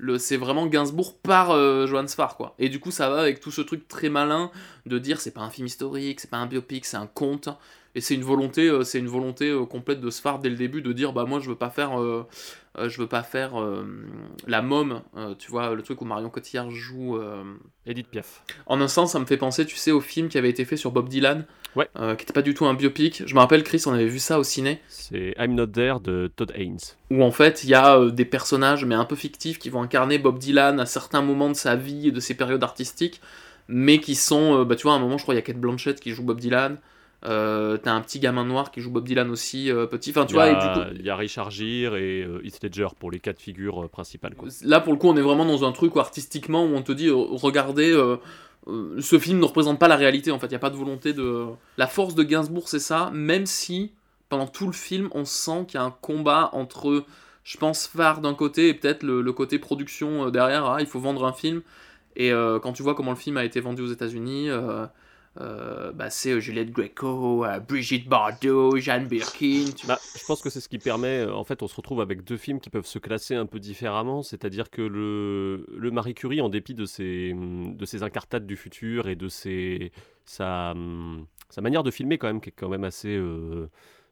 Le, c'est vraiment Gainsbourg par euh, Joann Sfar, quoi. Et du coup ça va avec tout ce truc très malin de dire c'est pas un film historique, c'est pas un biopic, c'est un conte, et c'est une volonté, euh, c'est une volonté euh, complète de Sfar dès le début de dire bah moi je veux pas faire euh, euh, je veux pas faire euh, la môme, euh, tu vois, le truc où Marion Cotillard joue euh... Edith Piaf. En un sens ça me fait penser, tu sais, au film qui avait été fait sur Bob Dylan, ouais. euh, qui était pas du tout un biopic. Je me rappelle, Chris, on avait vu ça au ciné, c'est I'm Not There de Todd Haynes, où en fait il y a euh, des personnages mais un peu fictifs qui vont incarner Bob Dylan à certains moments de sa vie et de ses périodes artistiques, mais qui sont, euh, bah tu vois, à un moment je crois il y a Cate Blanchett qui joue Bob Dylan, euh, t'as un petit gamin noir qui joue Bob Dylan aussi, euh, petit, enfin tu vois, et du coup il y a Richard Gere et euh, Heath Ledger pour les quatre figures euh, principales, quoi. Là pour le coup on est vraiment dans un truc où, artistiquement, où on te dit euh, regardez, euh, euh, ce film ne représente pas la réalité, en fait il y a pas de volonté de... La force de Gainsbourg c'est ça, même si pendant tout le film on sent qu'il y a un combat entre, je pense, Sfar d'un côté et peut-être le, le côté production euh, derrière, hein, il faut vendre un film. Et euh, quand tu vois comment le film a été vendu aux États-Unis, euh, euh, bah c'est euh, Juliette Gréco, euh, Brigitte Bardot, Jane Birkin. Tu... Bah, je pense que c'est ce qui permet. En fait, on se retrouve avec deux films qui peuvent se classer un peu différemment. C'est-à-dire que le, le Marie Curie, en dépit de ses, de ses incartades du futur et de ses, sa, sa manière de filmer, quand même, qui est quand même assez. Euh...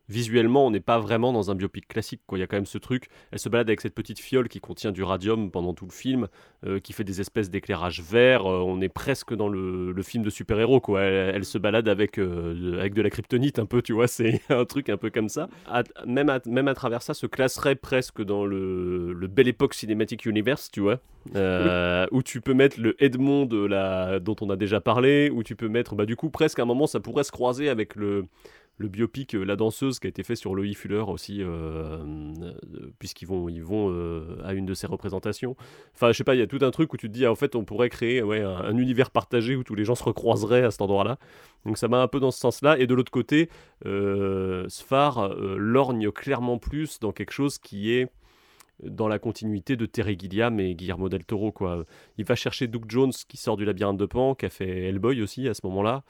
Visuellement, on n'est pas vraiment dans un biopic classique, quoi. Il y a quand même ce truc. Elle se balade avec cette petite fiole qui contient du radium pendant tout le film, euh, qui fait des espèces d'éclairage vert. Euh, on est presque dans le, le film de super-héros, quoi. Elle, elle se balade avec, euh, avec de la kryptonite, un peu, tu vois. C'est un truc un peu comme ça. À, même, à, même à travers ça, se classerait presque dans le, le Belle Époque Cinematic Universe, tu vois. Euh, oui. Où tu peux mettre le Edmond de la, dont on a déjà parlé, où tu peux mettre, bah, du coup, presque à un moment, ça pourrait se croiser avec le. Le biopic euh, La Danseuse qui a été fait sur Loïc Fuller aussi, euh, euh, puisqu'ils vont, ils vont euh, à une de ses représentations. Enfin, je sais pas, il y a tout un truc où tu te dis, ah, en fait, on pourrait créer ouais, un, un univers partagé où tous les gens se recroiseraient à cet endroit-là. Donc ça m'a un peu dans ce sens-là. Et de l'autre côté, euh, Sfar euh, lorgne clairement plus dans quelque chose qui est dans la continuité de Terry Gilliam et Guillermo del Toro, quoi. Il va chercher Doug Jones qui sort du Labyrinthe de Pan, qui a fait Hellboy aussi à ce moment-là.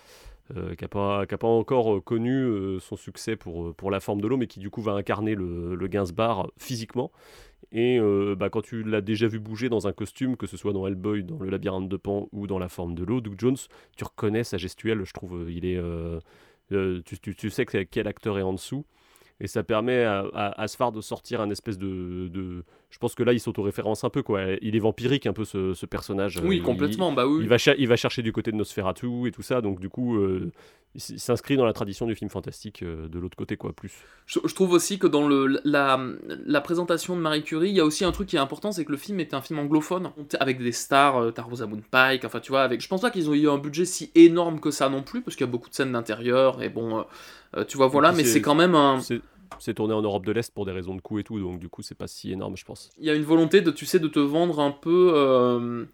Euh, qui n'a pas, pas encore euh, connu euh, son succès pour, euh, pour la forme de l'eau, mais qui du coup va incarner le, le Gainsbourg physiquement. Et euh, bah, quand tu l'as déjà vu bouger dans un costume, que ce soit dans Hellboy, dans Le Labyrinthe de Pan ou dans La forme de l'eau, Doug Jones, tu reconnais sa gestuelle, je trouve. Il est, euh, euh, tu, tu, tu sais quel acteur est en dessous. Et ça permet à, à, à Sfar de sortir un espèce de, de... Je pense que là, il s'autoréférence un peu, quoi. Il est vampirique, un peu, ce, ce personnage. Oui, il, complètement, bah oui. Il va, cher- il va chercher du côté de Nosferatu et tout ça, donc du coup, euh, il s'inscrit dans la tradition du film fantastique euh, de l'autre côté, quoi, plus. Je, je trouve aussi que dans le, la, la présentation de Marie Curie, il y a aussi un truc qui est important, c'est que le film est un film anglophone, avec des stars, t'as Rosamund Pike, enfin, tu vois, avec... Je pense pas qu'ils ont eu un budget si énorme que ça non plus, parce qu'il y a beaucoup de scènes d'intérieur, et bon... Euh... Euh, tu vois, voilà, mais c'est, c'est quand même un... C'est, c'est tourné en Europe de l'Est pour des raisons de coût et tout, donc du coup, c'est pas si énorme, je pense. Il y a une volonté, de, tu sais, de te vendre un peu... Euh,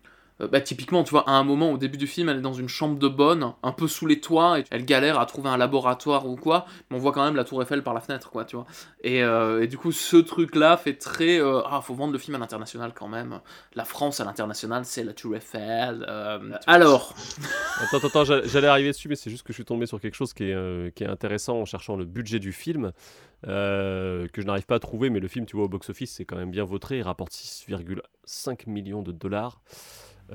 bah, typiquement, tu vois, à un moment, au début du film, elle est dans une chambre de bonne, un peu sous les toits, et elle galère à trouver un laboratoire ou quoi, mais on voit quand même la Tour Eiffel par la fenêtre, quoi, tu vois. Et, euh, et du coup, ce truc-là fait très... Euh, ah, faut vendre le film à l'international, quand même. La France, à l'international, c'est la Tour Eiffel. Euh, alors... Attends, attends, j'allais arriver dessus, mais c'est juste que je suis tombé sur quelque chose qui est, euh, qui est intéressant en cherchant le budget du film, euh, que je n'arrive pas à trouver, mais le film, tu vois, au box-office, c'est quand même bien vautré, il rapporte six virgule cinq millions de dollars.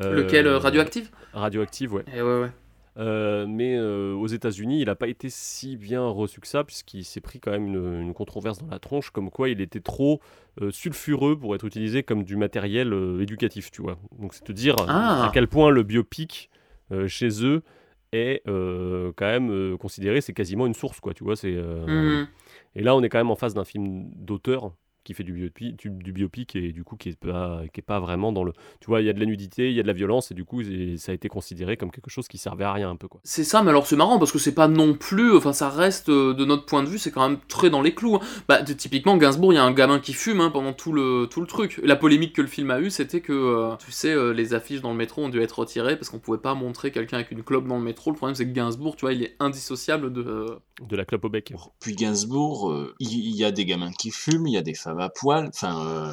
Euh, Lequel euh, Radioactive Radioactive, ouais. Et ouais, ouais. Euh, mais euh, aux États-Unis, il n'a pas été si bien reçu que ça, puisqu'il s'est pris quand même une, une controverse dans la tronche, comme quoi il était trop euh, sulfureux pour être utilisé comme du matériel euh, éducatif, tu vois. Donc c'est te dire ah. à quel point le biopic euh, chez eux est euh, quand même euh, considéré, c'est quasiment une source, quoi, tu vois. C'est, euh, mm. Et là, on est quand même en face d'un film d'auteur qui fait du biopic, du, du biopic et du coup qui est pas qui est pas vraiment dans le, tu vois, il y a de la nudité, il y a de la violence et du coup ça a été considéré comme quelque chose qui servait à rien un peu, quoi. C'est ça, mais alors c'est marrant parce que c'est pas non plus, enfin ça reste de notre point de vue, c'est quand même très dans les clous, hein. Bah de, typiquement Gainsbourg, il y a un gamin qui fume, hein, pendant tout le tout le truc. La polémique que le film a eu, c'était que euh, tu sais euh, les affiches dans le métro ont dû être retirées parce qu'on pouvait pas montrer quelqu'un avec une clope dans le métro. Le problème c'est que Gainsbourg, tu vois, il est indissociable de euh... de la clope au bec. Puis Gainsbourg, il euh, y, y a des gamins qui fument, il y a des femmes à poil, enfin, euh,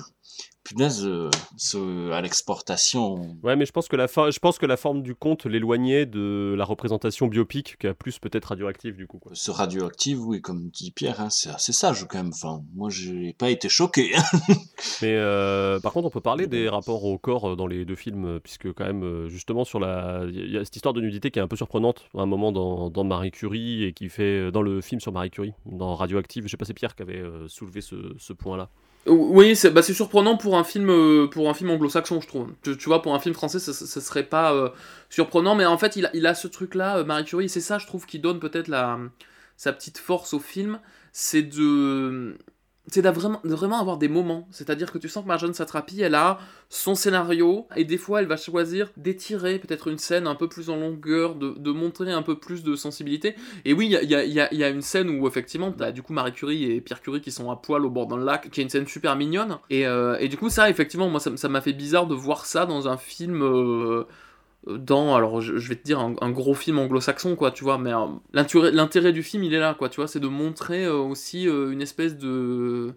punaise, euh, ce, à l'exportation. Ouais, mais je pense que la, fa- je pense que la forme du conte l'éloignait de la représentation biopique, qui a plus peut-être Radioactive, du coup. Quoi. Ce Radioactive, oui, comme dit Pierre, hein, c'est assez sage, quand même. Enfin, moi, j'ai pas été choqué. Mais euh, par contre, on peut parler des rapports au corps dans les deux films, puisque quand même, justement, sur la... il y a cette histoire de nudité qui est un peu surprenante, à un moment, dans, dans Marie Curie, et qui fait... dans le film sur Marie Curie, dans Radioactive, je sais pas, c'est Pierre qui avait euh, soulevé ce, ce point-là. Oui, c'est, bah, c'est surprenant pour un film, euh, pour un film anglo-saxon, je trouve. Tu, tu vois, pour un film français, ce serait pas euh, surprenant, mais en fait, il, il a ce truc-là, euh, Marie Curie, et c'est ça, je trouve, qui donne peut-être la, sa petite force au film, c'est de, c'est de vraiment, de vraiment avoir des moments. C'est-à-dire que tu sens que Marjane Satrapi, elle a son scénario, et des fois, elle va choisir d'étirer peut-être une scène un peu plus en longueur, de, de montrer un peu plus de sensibilité. Et oui, il y a, y, a, y a une scène où, effectivement, t'as du coup Marie Curie et Pierre Curie qui sont à poil au bord d'un lac, qui est une scène super mignonne. Et, euh, et du coup, ça, effectivement, moi, ça, ça m'a fait bizarre de voir ça dans un film... Euh, dans, alors je, je vais te dire, un, un gros film anglo-saxon, quoi, tu vois, mais euh, l'intérêt, l'intérêt du film, il est là, quoi, tu vois, c'est de montrer euh, aussi euh, une espèce de...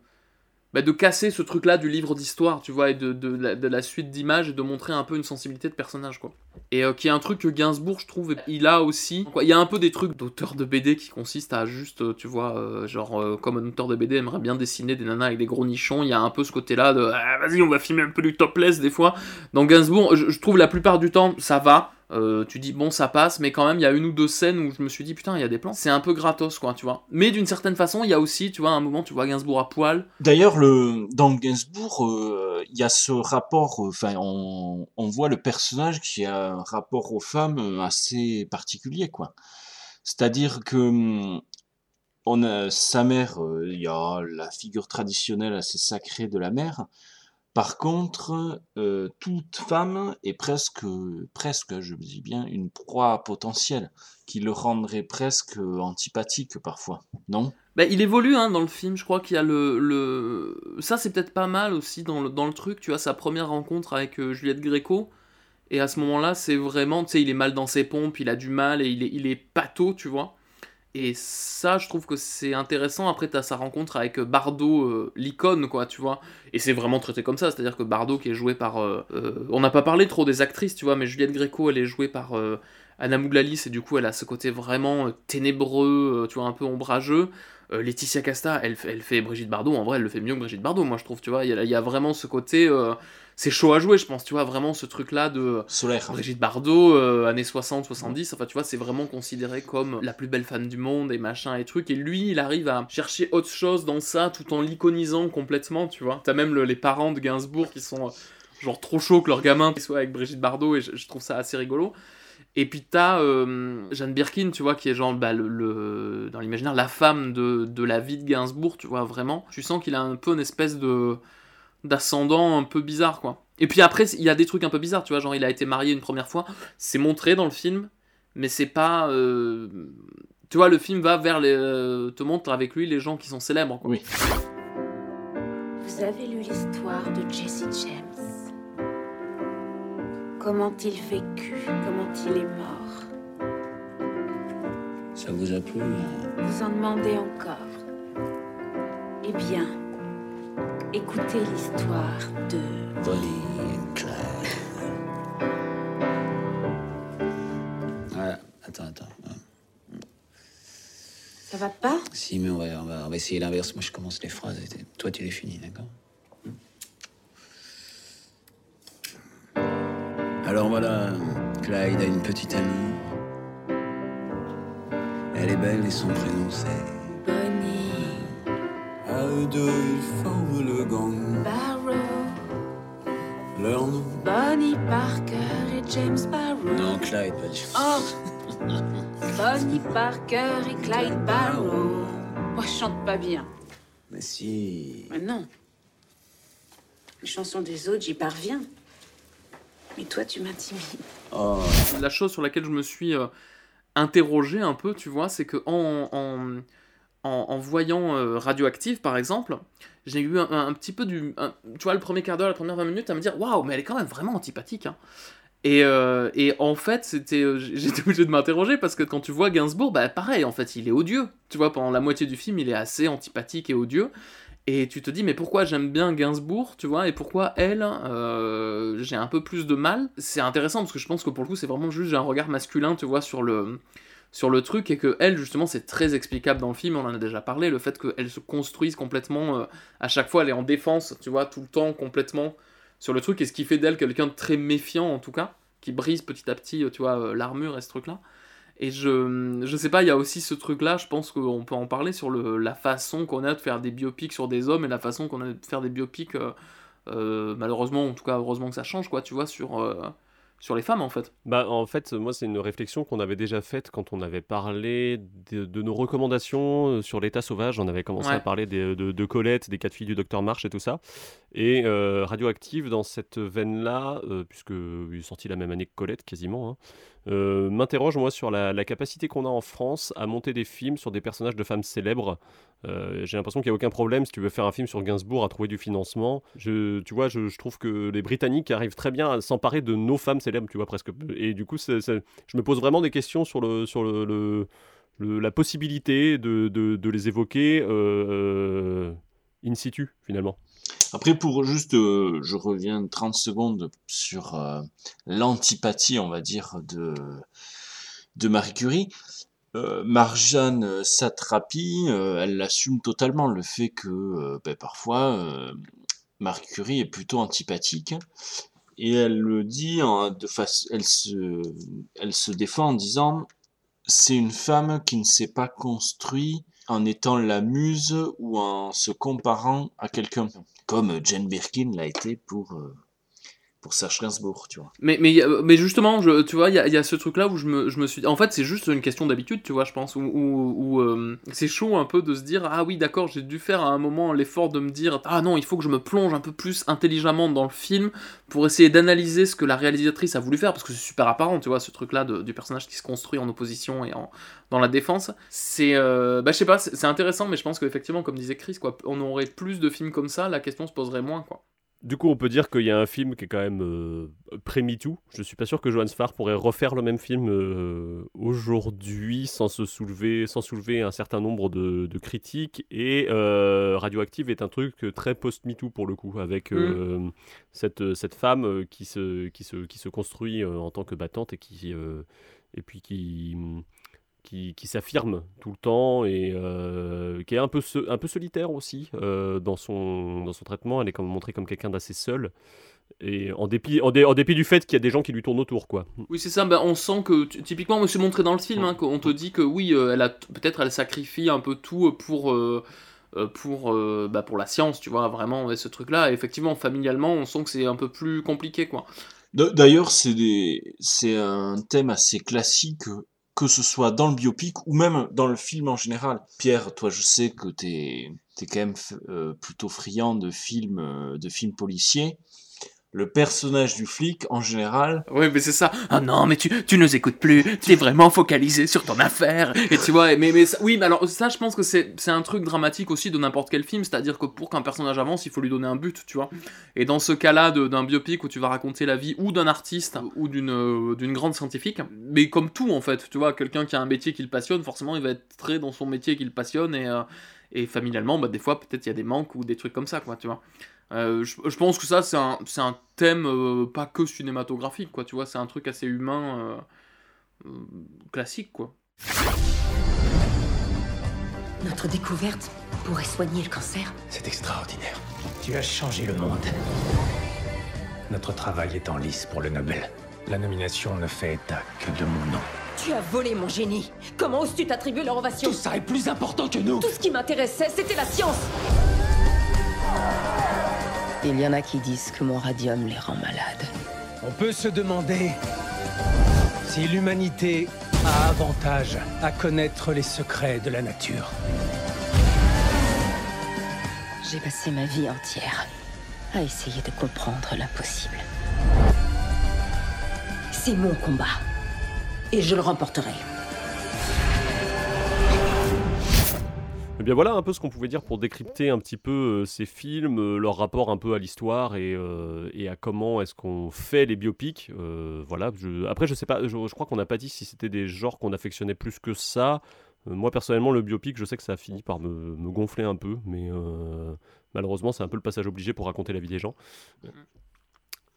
Bah, de casser ce truc-là du livre d'histoire, tu vois, et de, de, de, la, de la suite d'images, et de montrer un peu une sensibilité de personnage, quoi. Et euh, qui est un truc que Gainsbourg, je trouve, il a aussi, quoi, il y a un peu des trucs d'auteur de B D qui consistent à juste, tu vois, euh, genre, euh, comme un auteur de B D aimerait bien dessiner des nanas avec des gros nichons, il y a un peu ce côté-là de, ah, vas-y, on va filmer un peu du topless, des fois. Dans Gainsbourg, je, je trouve la plupart du temps, ça va, euh, tu dis, bon, ça passe, mais quand même, il y a une ou deux scènes où je me suis dit, putain, il y a des plans, c'est un peu gratos, quoi, tu vois. Mais d'une certaine façon, il y a aussi, tu vois, un moment, tu vois Gainsbourg à poil. D'ailleurs, le... dans Gainsbourg, euh, il y a ce rapport, enfin, euh, on... on voit le personnage qui a un rapport aux femmes assez particulier, quoi. C'est-à-dire que on a sa mère, euh, il y a la figure traditionnelle assez sacrée de la mère. Par contre, euh, toute femme est presque, presque, je me dis bien, une proie potentielle, qui le rendrait presque antipathique parfois, non ? Bah, il évolue, hein, dans le film, je crois qu'il y a le... le... Ça, c'est peut-être pas mal aussi dans le, dans le truc, tu vois, sa première rencontre avec euh, Juliette Gréco. Et à ce moment-là, c'est vraiment, tu sais, il est mal dans ses pompes, il a du mal, et il est, il est pâteau, tu vois. Et ça, je trouve que c'est intéressant. Après, t'as sa rencontre avec Bardot, euh, l'icône, quoi, tu vois. Et c'est vraiment traité comme ça, c'est-à-dire que Bardot, qui est joué par... Euh, euh, on n'a pas parlé trop des actrices, tu vois, mais Juliette Gréco, elle est jouée par euh, Anna Mouglalis, et du coup, elle a ce côté vraiment euh, ténébreux, euh, tu vois, un peu ombrageux. Euh, Laetitia Casta, elle, elle fait Brigitte Bardot, en vrai, elle le fait mieux que Brigitte Bardot, moi, je trouve, tu vois. Il y, y a vraiment ce côté... Euh, c'est chaud à jouer, je pense, tu vois, vraiment ce truc-là de Solaire, Brigitte Bardot, euh, années soixante soixante-dix, enfin, tu vois, c'est vraiment considéré comme la plus belle femme du monde et machin et truc, et lui, il arrive à chercher autre chose dans ça, tout en l'iconisant complètement, tu vois. T'as même le, les parents de Gainsbourg qui sont, euh, genre, trop chauds que leur gamin soit avec Brigitte Bardot, et je, je trouve ça assez rigolo. Et puis t'as euh, Jeanne Birkin, tu vois, qui est genre, bah, le, le, dans l'imaginaire, la femme de, de la vie de Gainsbourg, tu vois, vraiment. Tu sens qu'il a un peu une espèce de... d'ascendant un peu bizarre, quoi. Et puis après, il y a des trucs un peu bizarres, tu vois, genre il a été marié une première fois, c'est montré dans le film, mais c'est pas... Euh... Tu vois, le film va vers les... Euh, te montre avec lui les gens qui sont célèbres, quoi. Oui. Vous avez lu l'histoire de Jesse James. Comment il vécu, comment il est mort. Ça vous a plu, mais... Vous en demandez encore. Eh bien... Écoutez l'histoire de Bonnie et Clyde. Voilà, attends, attends. Ça va pas ? Si, mais ouais, on va, on va essayer l'inverse. Moi, je commence les phrases et toi, tu les finis, d'accord ? Alors voilà, Clyde a une petite amie. Elle est belle et son prénom, c'est... Bonnie. À eux deux, ils forment le gang. Barrow. Leur nom. Bonnie Parker et James Barrow. Non, Clyde, pas du tout. Oh. Bonnie Parker et Clyde Barrow. Moi, je chante pas bien. Mais si. Mais non. Les chansons des autres, j'y parviens. Mais toi, tu m'intimides. Oh. La chose sur laquelle je me suis euh, interrogé un peu, tu vois, c'est que en... en... En, en voyant euh, Radioactive, par exemple, j'ai eu un, un, un petit peu du... Un, tu vois, le premier quart d'heure, la première vingt minutes, à me dire « Waouh, mais elle est quand même vraiment antipathique hein. ». Et, euh, et en fait, c'était, euh, j'étais obligé de m'interroger, parce que quand tu vois Gainsbourg, bah pareil, en fait, il est odieux. Tu vois, pendant la moitié du film, il est assez antipathique et odieux. Et tu te dis, mais pourquoi j'aime bien Gainsbourg, tu vois, et pourquoi elle, euh, j'ai un peu plus de mal. C'est intéressant, parce que je pense que pour le coup, c'est vraiment juste, j'ai un regard masculin, tu vois, sur le, sur le truc, et que elle, justement, c'est très explicable dans le film, on en a déjà parlé, le fait qu'elle se construise complètement, euh, à chaque fois, elle est en défense, tu vois, tout le temps, complètement, sur le truc, et ce qui fait d'elle quelqu'un de très méfiant, en tout cas, qui brise petit à petit, tu vois, euh, l'armure et ce truc-là. Et je, je sais pas, il y a aussi ce truc-là, je pense qu'on peut en parler, sur le, la façon qu'on a de faire des biopics sur des hommes et la façon qu'on a de faire des biopics, euh, euh, malheureusement, en tout cas heureusement que ça change, quoi, tu vois, sur, euh, sur les femmes en fait. Bah, en fait, moi c'est une réflexion qu'on avait déjà faite quand on avait parlé de, de nos recommandations sur l'état sauvage, on avait commencé ouais. à parler des, de, de Colette, des quatre filles du docteur March et tout ça, et euh, Radioactive dans cette veine-là, euh, puisqu'il est sorti la même année que Colette quasiment, hein. Euh, m'interroge moi sur la, la capacité qu'on a en France à monter des films sur des personnages de femmes célèbres. Euh, j'ai l'impression qu'il n'y a aucun problème si tu veux faire un film sur Gainsbourg à trouver du financement. Je, tu vois, je, je trouve que les Britanniques arrivent très bien à s'emparer de nos femmes célèbres, tu vois, presque. Et du coup, c'est, c'est, je me pose vraiment des questions sur le, sur le, le, le la possibilité de, de, de les évoquer euh, in situ finalement. Après, pour juste, euh, je reviens trente secondes sur euh, l'antipathie, on va dire, de, de Marie Curie. Euh, Marjane Satrapi, euh, elle l'assume totalement, le fait que euh, ben, parfois, euh, Marie Curie est plutôt antipathique. Et elle le dit, en, de face, elle, se, elle se défend en disant « c'est une femme qui ne s'est pas construite en étant la muse ou en se comparant à quelqu'un ». Comme Jane Birkin l'a été pour, euh, pour Serge Gainsbourg, tu vois. Mais, mais, mais justement, je, tu vois, il y, y a ce truc-là où je me, je me suis... En fait, c'est juste une question d'habitude, tu vois, je pense, où, où, où euh, c'est chaud un peu de se dire « Ah oui, d'accord, j'ai dû faire à un moment l'effort de me dire « Ah non, il faut que je me plonge un peu plus intelligemment dans le film pour essayer d'analyser ce que la réalisatrice a voulu faire, parce que c'est super apparent, tu vois, ce truc-là de, du personnage qui se construit en opposition et en... dans la défense, c'est, euh, bah je sais pas, c'est, c'est intéressant, mais je pense qu'effectivement, comme disait Chris, quoi, on aurait plus de films comme ça, la question se poserait moins, quoi. Du coup, on peut dire qu'il y a un film qui est quand même euh, pré-MeToo. Je suis pas sûr que Joann Sfar pourrait refaire le même film euh, aujourd'hui sans se soulever, sans soulever un certain nombre de, de critiques. Et euh, Radioactive est un truc très post-MeToo pour le coup, avec euh, mmh. cette cette femme qui se qui se qui se construit en tant que battante et qui euh, et puis qui Qui, qui s'affirme tout le temps et euh, qui est un peu, se, un peu solitaire aussi euh, dans, son, dans son traitement. Elle est comme, montrée comme quelqu'un d'assez seul, et en dépit, en, dé, en dépit du fait qu'il y a des gens qui lui tournent autour, quoi. Oui, c'est ça, bah, on sent que, typiquement, on s'est montré dans le film, hein, qu'on te dit que oui, elle a, peut-être elle sacrifie un peu tout pour... Euh, pour, euh, bah, pour la science, tu vois, vraiment, ce truc-là. Et effectivement, familialement, on sent que c'est un peu plus compliqué, quoi. D'ailleurs, c'est, des, c'est un thème assez classique, que ce soit dans le biopic ou même dans le film en général. Pierre, toi, je sais que t'es, t'es quand même f- euh, plutôt friand de films, euh, de films policiers. Le personnage du flic, en général... Oui, mais c'est ça. Ah non, mais tu, tu nous écoutes plus. T'es vraiment focalisé sur ton affaire. Et tu vois, mais, mais ça, oui, mais alors ça, je pense que c'est, c'est un truc dramatique aussi de n'importe quel film. C'est-à-dire que pour qu'un personnage avance, il faut lui donner un but, tu vois. Et dans ce cas-là de, d'un biopic où tu vas raconter la vie ou d'un artiste ou d'une, d'une grande scientifique, mais comme tout, en fait, tu vois, quelqu'un qui a un métier qui le passionne, forcément, il va être très dans son métier qui le passionne. Et, euh, et familialement, bah, des fois, peut-être il y a des manques ou des trucs comme ça, quoi, tu vois. Euh, je, je pense que ça c'est un, c'est un thème euh, pas que cinématographique, quoi, tu vois, c'est un truc assez humain, euh, euh, classique, quoi. Notre découverte pourrait soigner le cancer. C'est extraordinaire. Tu as changé le monde. Notre travail est en lice pour le Nobel. La nomination ne fait état que de mon nom. Tu as volé mon génie. Comment oses-tu t'attribuer leur ovation? Tout ça est plus important que nous. Tout ce qui m'intéressait, c'était la science. Il y en a qui disent que mon radium les rend malades. On peut se demander si l'humanité a avantage à connaître les secrets de la nature. J'ai passé ma vie entière à essayer de comprendre l'impossible. C'est mon combat, et je le remporterai. Eh bien voilà un peu ce qu'on pouvait dire pour décrypter un petit peu euh, ces films, euh, leur rapport un peu à l'histoire et, euh, et à comment est-ce qu'on fait les biopics. Euh, voilà. Je... Après je sais pas, je, je crois qu'on n'a pas dit si c'était des genres qu'on affectionnait plus que ça. euh, moi personnellement le biopic, je sais que ça a fini par me, me gonfler un peu, mais euh, malheureusement c'est un peu le passage obligé pour raconter la vie des gens. Mmh.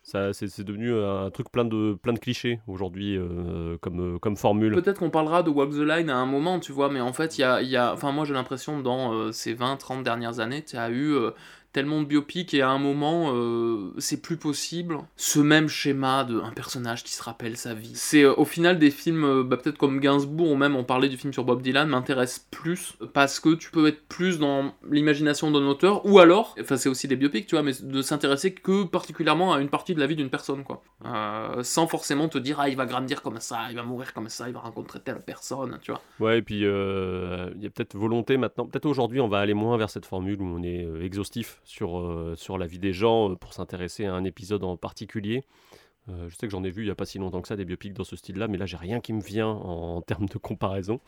Ça, c'est, c'est devenu un truc plein de, plein de clichés aujourd'hui euh, comme, comme formule. Peut-être qu'on parlera de Walk the Line à un moment, tu vois, mais en fait, y a, y a, enfin, moi j'ai l'impression que dans euh, ces vingt trente dernières années, tu as eu euh, tellement de biopics et à un moment, euh, c'est plus possible. Ce même schéma d'un personnage qui se rappelle sa vie. C'est euh, au final des films, euh, bah, peut-être comme Gainsbourg, ou même on parlait du film sur Bob Dylan, m'intéresse plus parce que tu peux être plus dans l'imagination d'un auteur, ou alors, enfin c'est aussi des biopics, tu vois, mais de s'intéresser que particulièrement à une partie de la vie d'une personne, quoi. Euh, sans forcément te dire, ah il va grandir comme ça, il va mourir comme ça, il va rencontrer telle personne, tu vois. Ouais, et puis il euh, y a peut-être volonté maintenant, peut-être aujourd'hui on va aller moins vers cette formule où on est euh, exhaustif sur, euh, sur la vie des gens euh, pour s'intéresser à un épisode en particulier. Euh, je sais que j'en ai vu il n'y a pas si longtemps que ça des biopics dans ce style-là, mais là j'ai rien qui me vient en, en termes de comparaison.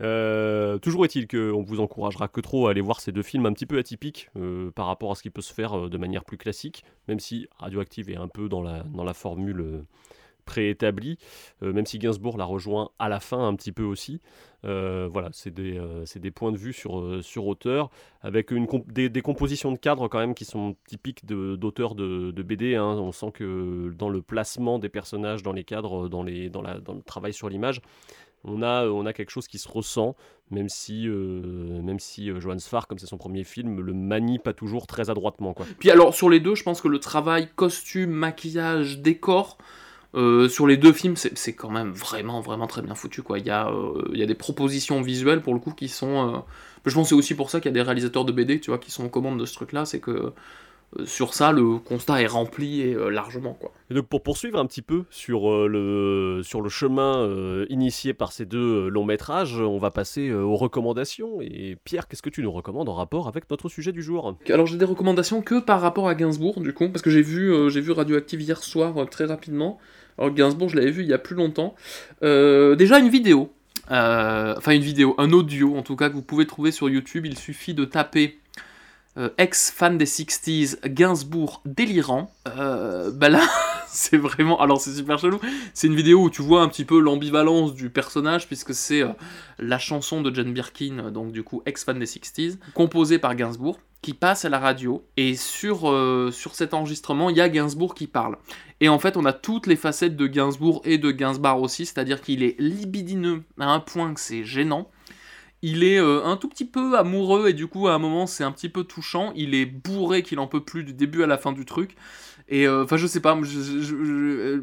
Euh, toujours est-il qu'on vous encouragera que trop à aller voir ces deux films un petit peu atypiques euh, par rapport à ce qui peut se faire euh, de manière plus classique, même si Radioactive est un peu dans la, dans la formule euh, préétablie, euh, même si Gainsbourg la rejoint à la fin un petit peu aussi. Euh, voilà, c'est des, euh, c'est des points de vue sur, euh, sur auteur, avec une comp- des, des compositions de cadres quand même qui sont typiques de, d'auteurs de, de B D, hein. On sent que dans le placement des personnages, dans les cadres, dans, les, dans, la, dans le travail sur l'image, on a, on a quelque chose qui se ressent, même si, euh, même si euh, Joann Sfar, comme c'est son premier film, le manie pas toujours très adroitement, quoi. Puis alors, sur les deux, je pense que le travail costume, maquillage, décor... Euh, sur les deux films, c'est, c'est quand même vraiment, vraiment très bien foutu, quoi. Il y a, euh, il y a des propositions visuelles, pour le coup, qui sont... Euh... Je pense que c'est aussi pour ça qu'il y a des réalisateurs de B D, tu vois, qui sont en commande de ce truc-là, c'est que... Sur ça, le constat est rempli et euh, largement, quoi. Et donc pour poursuivre un petit peu sur euh, le sur le chemin euh, initié par ces deux euh, longs métrages, on va passer euh, aux recommandations. Et Pierre, qu'est-ce que tu nous recommandes en rapport avec notre sujet du jour? Alors j'ai des recommandations que par rapport à Gainsbourg, du coup, parce que j'ai vu euh, j'ai vu Radioactive hier soir euh, très rapidement. Alors Gainsbourg, je l'avais vu il y a plus longtemps. Euh, déjà une vidéo, euh, enfin une vidéo, un audio en tout cas que vous pouvez trouver sur YouTube. Il suffit de taper. Euh, ex-fan des sixties, Gainsbourg délirant, euh, bah là, c'est vraiment... Alors, c'est super chelou. C'est une vidéo où tu vois un petit peu l'ambivalence du personnage, puisque c'est euh, la chanson de Jane Birkin, donc du coup, ex-fan des sixties, composée par Gainsbourg, qui passe à la radio, et sur, euh, sur cet enregistrement, il y a Gainsbourg qui parle. Et en fait, on a toutes les facettes de Gainsbourg et de Gainsbourg aussi, c'est-à-dire qu'il est libidineux à un point que c'est gênant. Il est euh, un tout petit peu amoureux et du coup à un moment c'est un petit peu touchant, il est bourré qu'il en peut plus du début à la fin du truc, et enfin euh, je sais pas, j'ai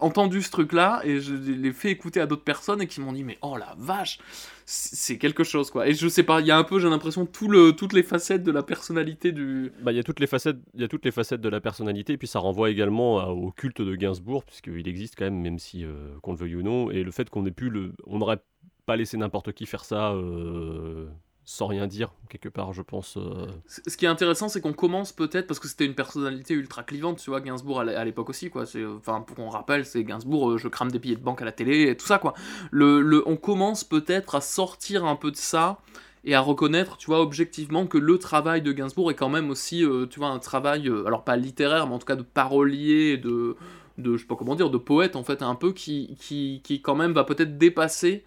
entendu ce truc là et je l'ai fait écouter à d'autres personnes et qui m'ont dit mais oh la vache, c'est quelque chose quoi, et je sais pas, il y a un peu j'ai l'impression tout le, toutes les facettes de la personnalité du... Bah il y a toutes les facettes, il y a toutes les facettes de la personnalité et puis ça renvoie également à, au culte de Gainsbourg puisqu'il existe quand même même si euh, qu'on le veuille ou non, et le fait qu'on ait pu le... on aurait pas laisser n'importe qui faire ça euh, sans rien dire, quelque part, je pense. Euh... Ce qui est intéressant, c'est qu'on commence peut-être, parce que c'était une personnalité ultra clivante, tu vois, Gainsbourg à l'époque aussi, quoi. C'est, enfin, pour qu'on rappelle, c'est Gainsbourg, je crame des billets de banque à la télé, et tout ça, quoi. Le, le, on commence peut-être à sortir un peu de ça, et à reconnaître, tu vois, objectivement, que le travail de Gainsbourg est quand même aussi, euh, tu vois, un travail, euh, alors pas littéraire, mais en tout cas de parolier, de, de je sais pas comment dire, de poète, en fait, un peu, qui, qui, qui quand même va peut-être dépasser...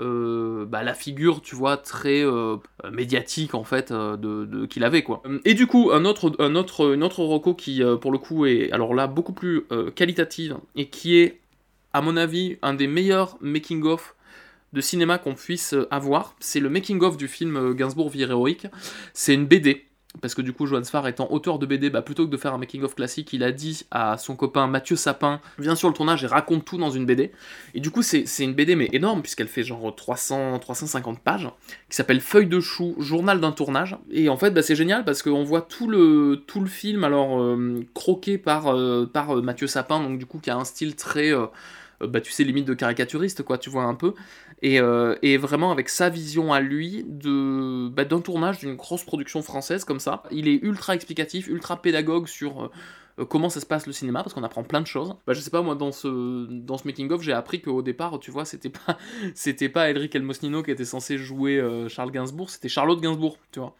Euh, bah, la figure tu vois très euh, médiatique en fait euh, de, de, qu'il avait quoi. Et du coup un autre, un autre, une autre reco qui euh, pour le coup est alors là beaucoup plus euh, qualitative et qui est à mon avis un des meilleurs making of de cinéma qu'on puisse avoir, c'est le making of du film euh, Gainsbourg vie héroïque. C'est une B D parce que du coup Joann Sfar étant auteur de B D, bah, plutôt que de faire un making of classique, il a dit à son copain Mathieu Sapin viens sur le tournage et raconte tout dans une B D, et du coup c'est, c'est une B D mais énorme puisqu'elle fait genre trois cents, trois cent cinquante pages qui s'appelle Feuille de chou, journal d'un tournage, et en fait bah, c'est génial parce qu'on voit tout le, tout le film alors euh, croqué par, euh, par euh, Mathieu Sapin, donc du coup qui a un style très euh, bah tu sais limite de caricaturiste quoi, tu vois un peu, et, euh, et vraiment avec sa vision à lui de, bah, d'un tournage d'une grosse production française comme ça, il est ultra explicatif, ultra pédagogue sur euh, comment ça se passe le cinéma, parce qu'on apprend plein de choses. Bah je sais pas moi dans ce, dans ce making of j'ai appris qu'au départ tu vois c'était pas, c'était pas Elric Elmosnino qui était censé jouer euh, Charles Gainsbourg, c'était Charlotte Gainsbourg tu vois.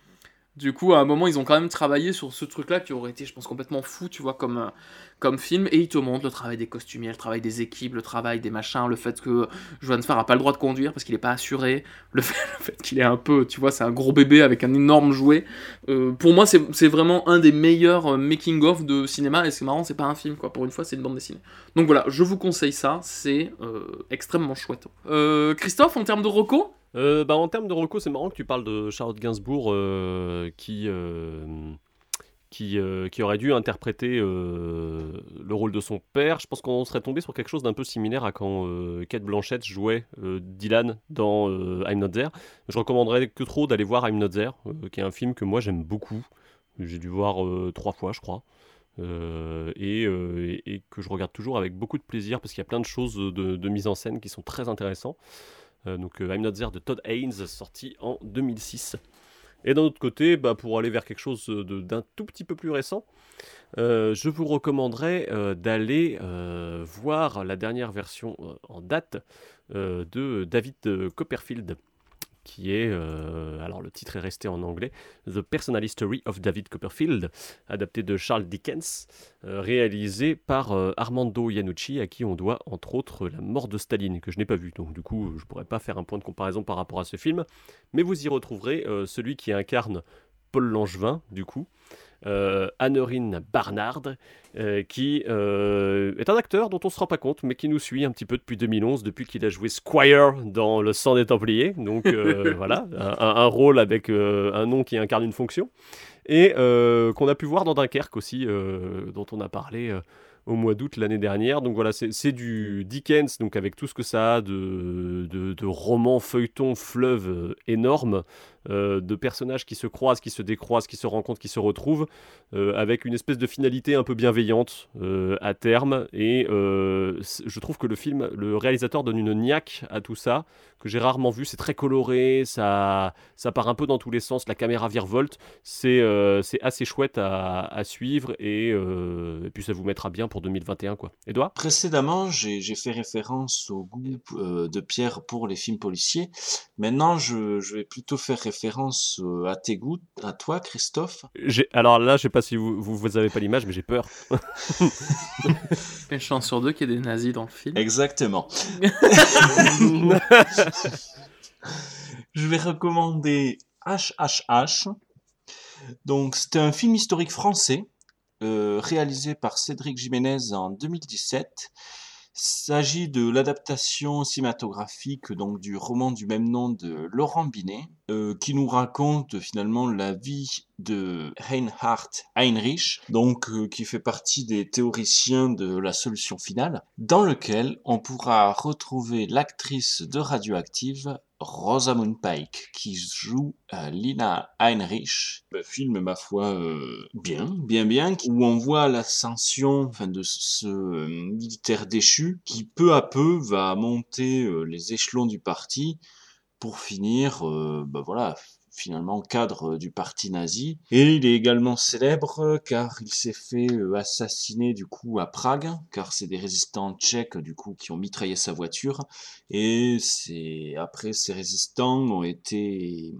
Du coup, à un moment, ils ont quand même travaillé sur ce truc-là qui aurait été, je pense, complètement fou, tu vois, comme, comme film. Et ils te montrent le travail des costumiers, le travail des équipes, le travail des machins, le fait que Joann Sfar n'a pas le droit de conduire parce qu'il n'est pas assuré, le fait, le fait qu'il est un peu, tu vois, c'est un gros bébé avec un énorme jouet. Euh, pour moi, c'est, c'est vraiment un des meilleurs making-of de cinéma. Et c'est marrant, c'est pas un film, quoi. Pour une fois, c'est une bande dessinée. Donc voilà, je vous conseille ça. C'est euh, extrêmement chouette. Euh, Christophe, en termes de reco? Euh, bah en termes de reco, c'est marrant que tu parles de Charlotte Gainsbourg euh, qui, euh, qui, euh, qui aurait dû interpréter euh, le rôle de son père. Je pense qu'on serait tombé sur quelque chose d'un peu similaire à quand euh, Cate Blanchett jouait euh, Dylan dans euh, I'm Not There. Je recommanderais que trop d'aller voir I'm Not There, euh, qui est un film que moi j'aime beaucoup. J'ai dû voir euh, trois fois, je crois. Euh, et, euh, et, et que je regarde toujours avec beaucoup de plaisir parce qu'il y a plein de choses de, de mise en scène qui sont très intéressantes. Euh, donc euh, I'm Not There de Todd Haynes, sorti en deux mille six. Et d'un autre côté, bah, pour aller vers quelque chose de, d'un tout petit peu plus récent, euh, je vous recommanderais euh, d'aller euh, voir la dernière version euh, en date euh, de David Copperfield, qui est, euh, alors le titre est resté en anglais, The Personal History of David Copperfield, adapté de Charles Dickens, euh, réalisé par euh, Armando Iannucci, à qui on doit entre autres La mort de Staline, que je n'ai pas vu, donc du coup je ne pourrais pas faire un point de comparaison par rapport à ce film, mais vous y retrouverez euh, celui qui incarne Paul Langevin, du coup, euh, Annerine Barnard, euh, qui euh, est un acteur dont on ne se rend pas compte, mais qui nous suit un petit peu depuis deux mille onze, depuis qu'il a joué Squire dans Le Sang des Templiers, donc euh, voilà, un, un rôle avec euh, un nom qui incarne une fonction, et euh, qu'on a pu voir dans Dunkerque aussi, euh, dont on a parlé euh, au mois d'août l'année dernière. Donc voilà, c'est, c'est du Dickens, donc avec tout ce que ça a de, de, de romans, feuilletons, fleuves énormes, euh, de personnages qui se croisent, qui se décroisent, qui se rencontrent, qui se retrouvent, euh, avec une espèce de finalité un peu bienveillante euh, à terme. Et euh, je trouve que le film, le réalisateur donne une niaque à tout ça, que j'ai rarement vu. C'est très coloré, ça, ça part un peu dans tous les sens, la caméra virevolte. C'est, euh, c'est assez chouette à, à suivre et, euh, et puis ça vous mettra bien pour deux mille vingt et un, quoi. Edouard ? Précédemment, j'ai, j'ai fait référence au goût euh, de Pierre pour les films policiers. Maintenant, je, je vais plutôt faire référence euh, à tes goûts, à toi, Christophe. J'ai, alors là, je sais pas si vous, vous, vous avez pas l'image, mais j'ai peur. Une chance sur deux qu'il y ait des nazis dans le film. Exactement. Je vais recommander H H H. Donc, c'était un film historique français. Euh, réalisé par Cédric Jiménez en deux mille dix-sept. Il s'agit de l'adaptation cinématographique donc, du roman du même nom de Laurent Binet, euh, qui nous raconte finalement la vie de Reinhard Heinrich, donc, euh, qui fait partie des théoriciens de la solution finale, dans lequel on pourra retrouver l'actrice de Radioactive, Rosamund Pike, qui joue euh, Lina Heinrich. Le film, ma foi, euh, bien, bien, bien, où on voit l'ascension enfin, de ce euh, militaire déchu qui, peu à peu, va monter euh, les échelons du parti pour finir, euh, bah, voilà, finalement, cadre euh, du parti nazi. Et il est également célèbre euh, car il s'est fait euh, assassiner, du coup, à Prague, car c'est des résistants tchèques, du coup, qui ont mitraillé sa voiture. Et c'est... après, ces résistants ont été...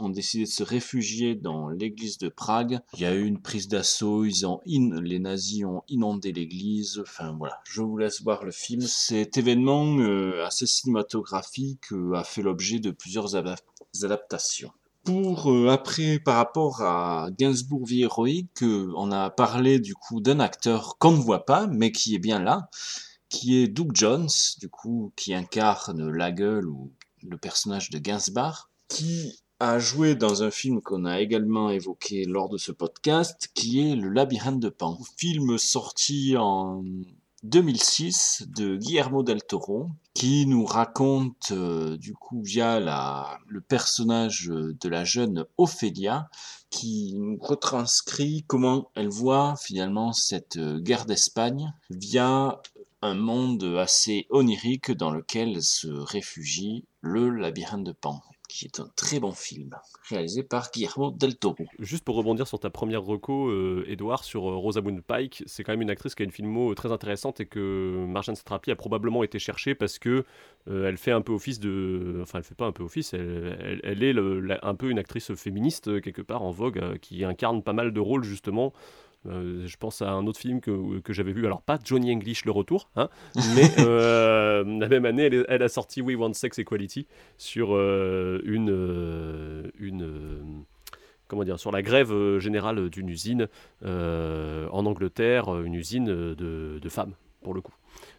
ont décidé de se réfugier dans l'église de Prague. Il y a eu une prise d'assaut, ils ont in... les nazis ont inondé l'église. Enfin voilà, je vous laisse voir le film. Cet événement euh, assez cinématographique euh, a fait l'objet de plusieurs a- adaptations. Pour euh, après, par rapport à Gainsbourg vie héroïque, euh, on a parlé du coup d'un acteur qu'on ne voit pas, mais qui est bien là, qui est Doug Jones, du coup, qui incarne la gueule ou le personnage de Gainsbourg, qui a joué dans un film qu'on a également évoqué lors de ce podcast, qui est Le Labyrinthe de Pan. Film sorti en deux mille six de Guillermo del Toro, qui nous raconte, euh, du coup, via la, le personnage de la jeune Ophélia, qui nous retranscrit comment elle voit finalement cette guerre d'Espagne via un monde assez onirique dans lequel se réfugie le Labyrinthe de Pan. qui est un très bon film, réalisé par Guillermo del Toro. Juste pour rebondir sur ta première reco, euh, Edouard, sur euh, Rosamund Pike, c'est quand même une actrice qui a une filmo très intéressante et que Marjane Satrapi a probablement été cherchée parce qu'elle euh, fait un peu office de... Enfin, elle fait pas un peu office, elle, elle, elle est le, la, un peu une actrice féministe, quelque part, en vogue, euh, qui incarne pas mal de rôles, justement. Euh, je pense à un autre film que, que j'avais vu, alors pas Johnny English Le Retour, hein, mais euh, la même année elle, elle a sorti We Want Sex Equality sur euh, une, euh, une euh, comment dire, sur la grève générale d'une usine euh, en Angleterre, une usine de, de femmes pour le coup.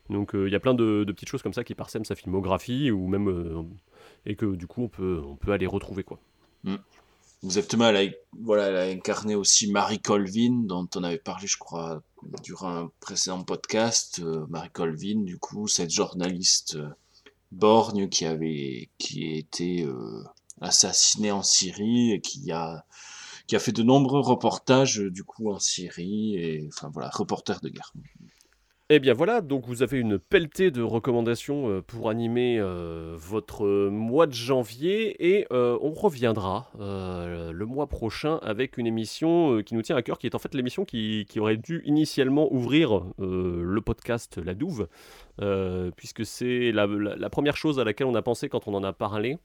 Donc il euh, y a plein de, de petites choses comme ça qui parsèment sa filmographie ou même euh, et que du coup on peut on peut aller retrouver quoi. Mm. Exactement, elle a, voilà, elle a incarné aussi Marie Colvin, dont on avait parlé, je crois, durant un précédent podcast. Euh, Marie Colvin, du coup, cette journaliste euh, borgne qui avait, qui a été euh, assassinée en Syrie et qui a, qui a fait de nombreux reportages, du coup, en Syrie et, enfin voilà, reporter de guerre. Eh bien voilà, donc vous avez une pelletée de recommandations pour animer euh, votre mois de janvier et euh, on reviendra euh, le mois prochain avec une émission qui nous tient à cœur, qui est en fait l'émission qui, qui aurait dû initialement ouvrir euh, le podcast La Douve, euh, puisque c'est la, la, la première chose à laquelle on a pensé quand on en a parlé.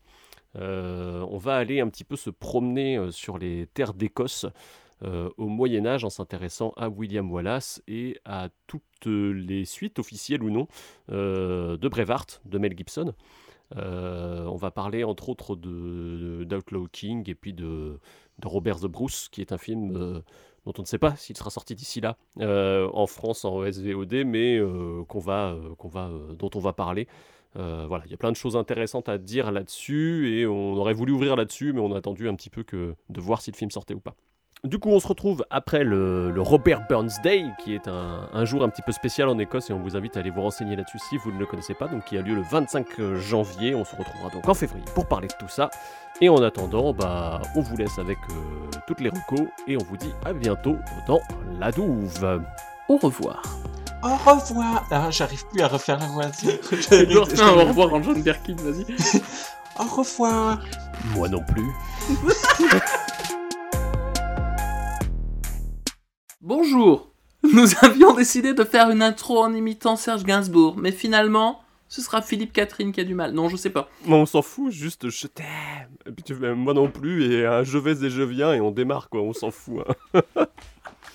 Euh, on va aller un petit peu se promener sur les terres d'Écosse, Euh, au Moyen-Âge, en s'intéressant à William Wallace et à toutes les suites, officielles ou non, euh, de Brevart, de Mel Gibson. Euh, on va parler entre autres de, de, d'Outlaw King et puis de, de Robert the Bruce, qui est un film euh, dont on ne sait pas s'il sera sorti d'ici là, euh, en France, en S V O D, mais euh, qu'on va, euh, qu'on va, euh, dont on va parler. Euh, voilà, il y a plein de choses intéressantes à dire là-dessus, et on aurait voulu ouvrir là-dessus, mais on a attendu un petit peu que, de voir si le film sortait ou pas. Du coup, on se retrouve après le, le Robert Burns Day, qui est un, un jour un petit peu spécial en Écosse, et on vous invite à aller vous renseigner là-dessus si vous ne le connaissez pas, donc qui a lieu le vingt-cinq janvier. On se retrouvera donc en février pour parler de tout ça. Et en attendant, bah, on vous laisse avec euh, toutes les recos, et on vous dit à bientôt dans La Douve. Au revoir. Au revoir. Ah, j'arrive plus à refaire la voix. Edouard, fais un au revoir en John Birkin, vas-y. Au revoir. Moi non plus. Bonjour, nous avions décidé de faire une intro en imitant Serge Gainsbourg, mais finalement, ce sera Philippe Catherine qui a du mal. Non, je sais pas. Non, on s'en fout, juste je t'aime. Et puis tu fais moi non plus, et hein, je vais et je viens, et on démarre quoi, on s'en fout. Hein.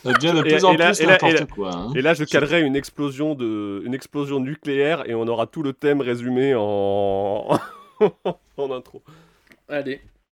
Ça devient de plus en plus n'importe quoi. Et là, je calerai une explosion de, une explosion nucléaire, et on aura tout le thème résumé en, en intro. Allez.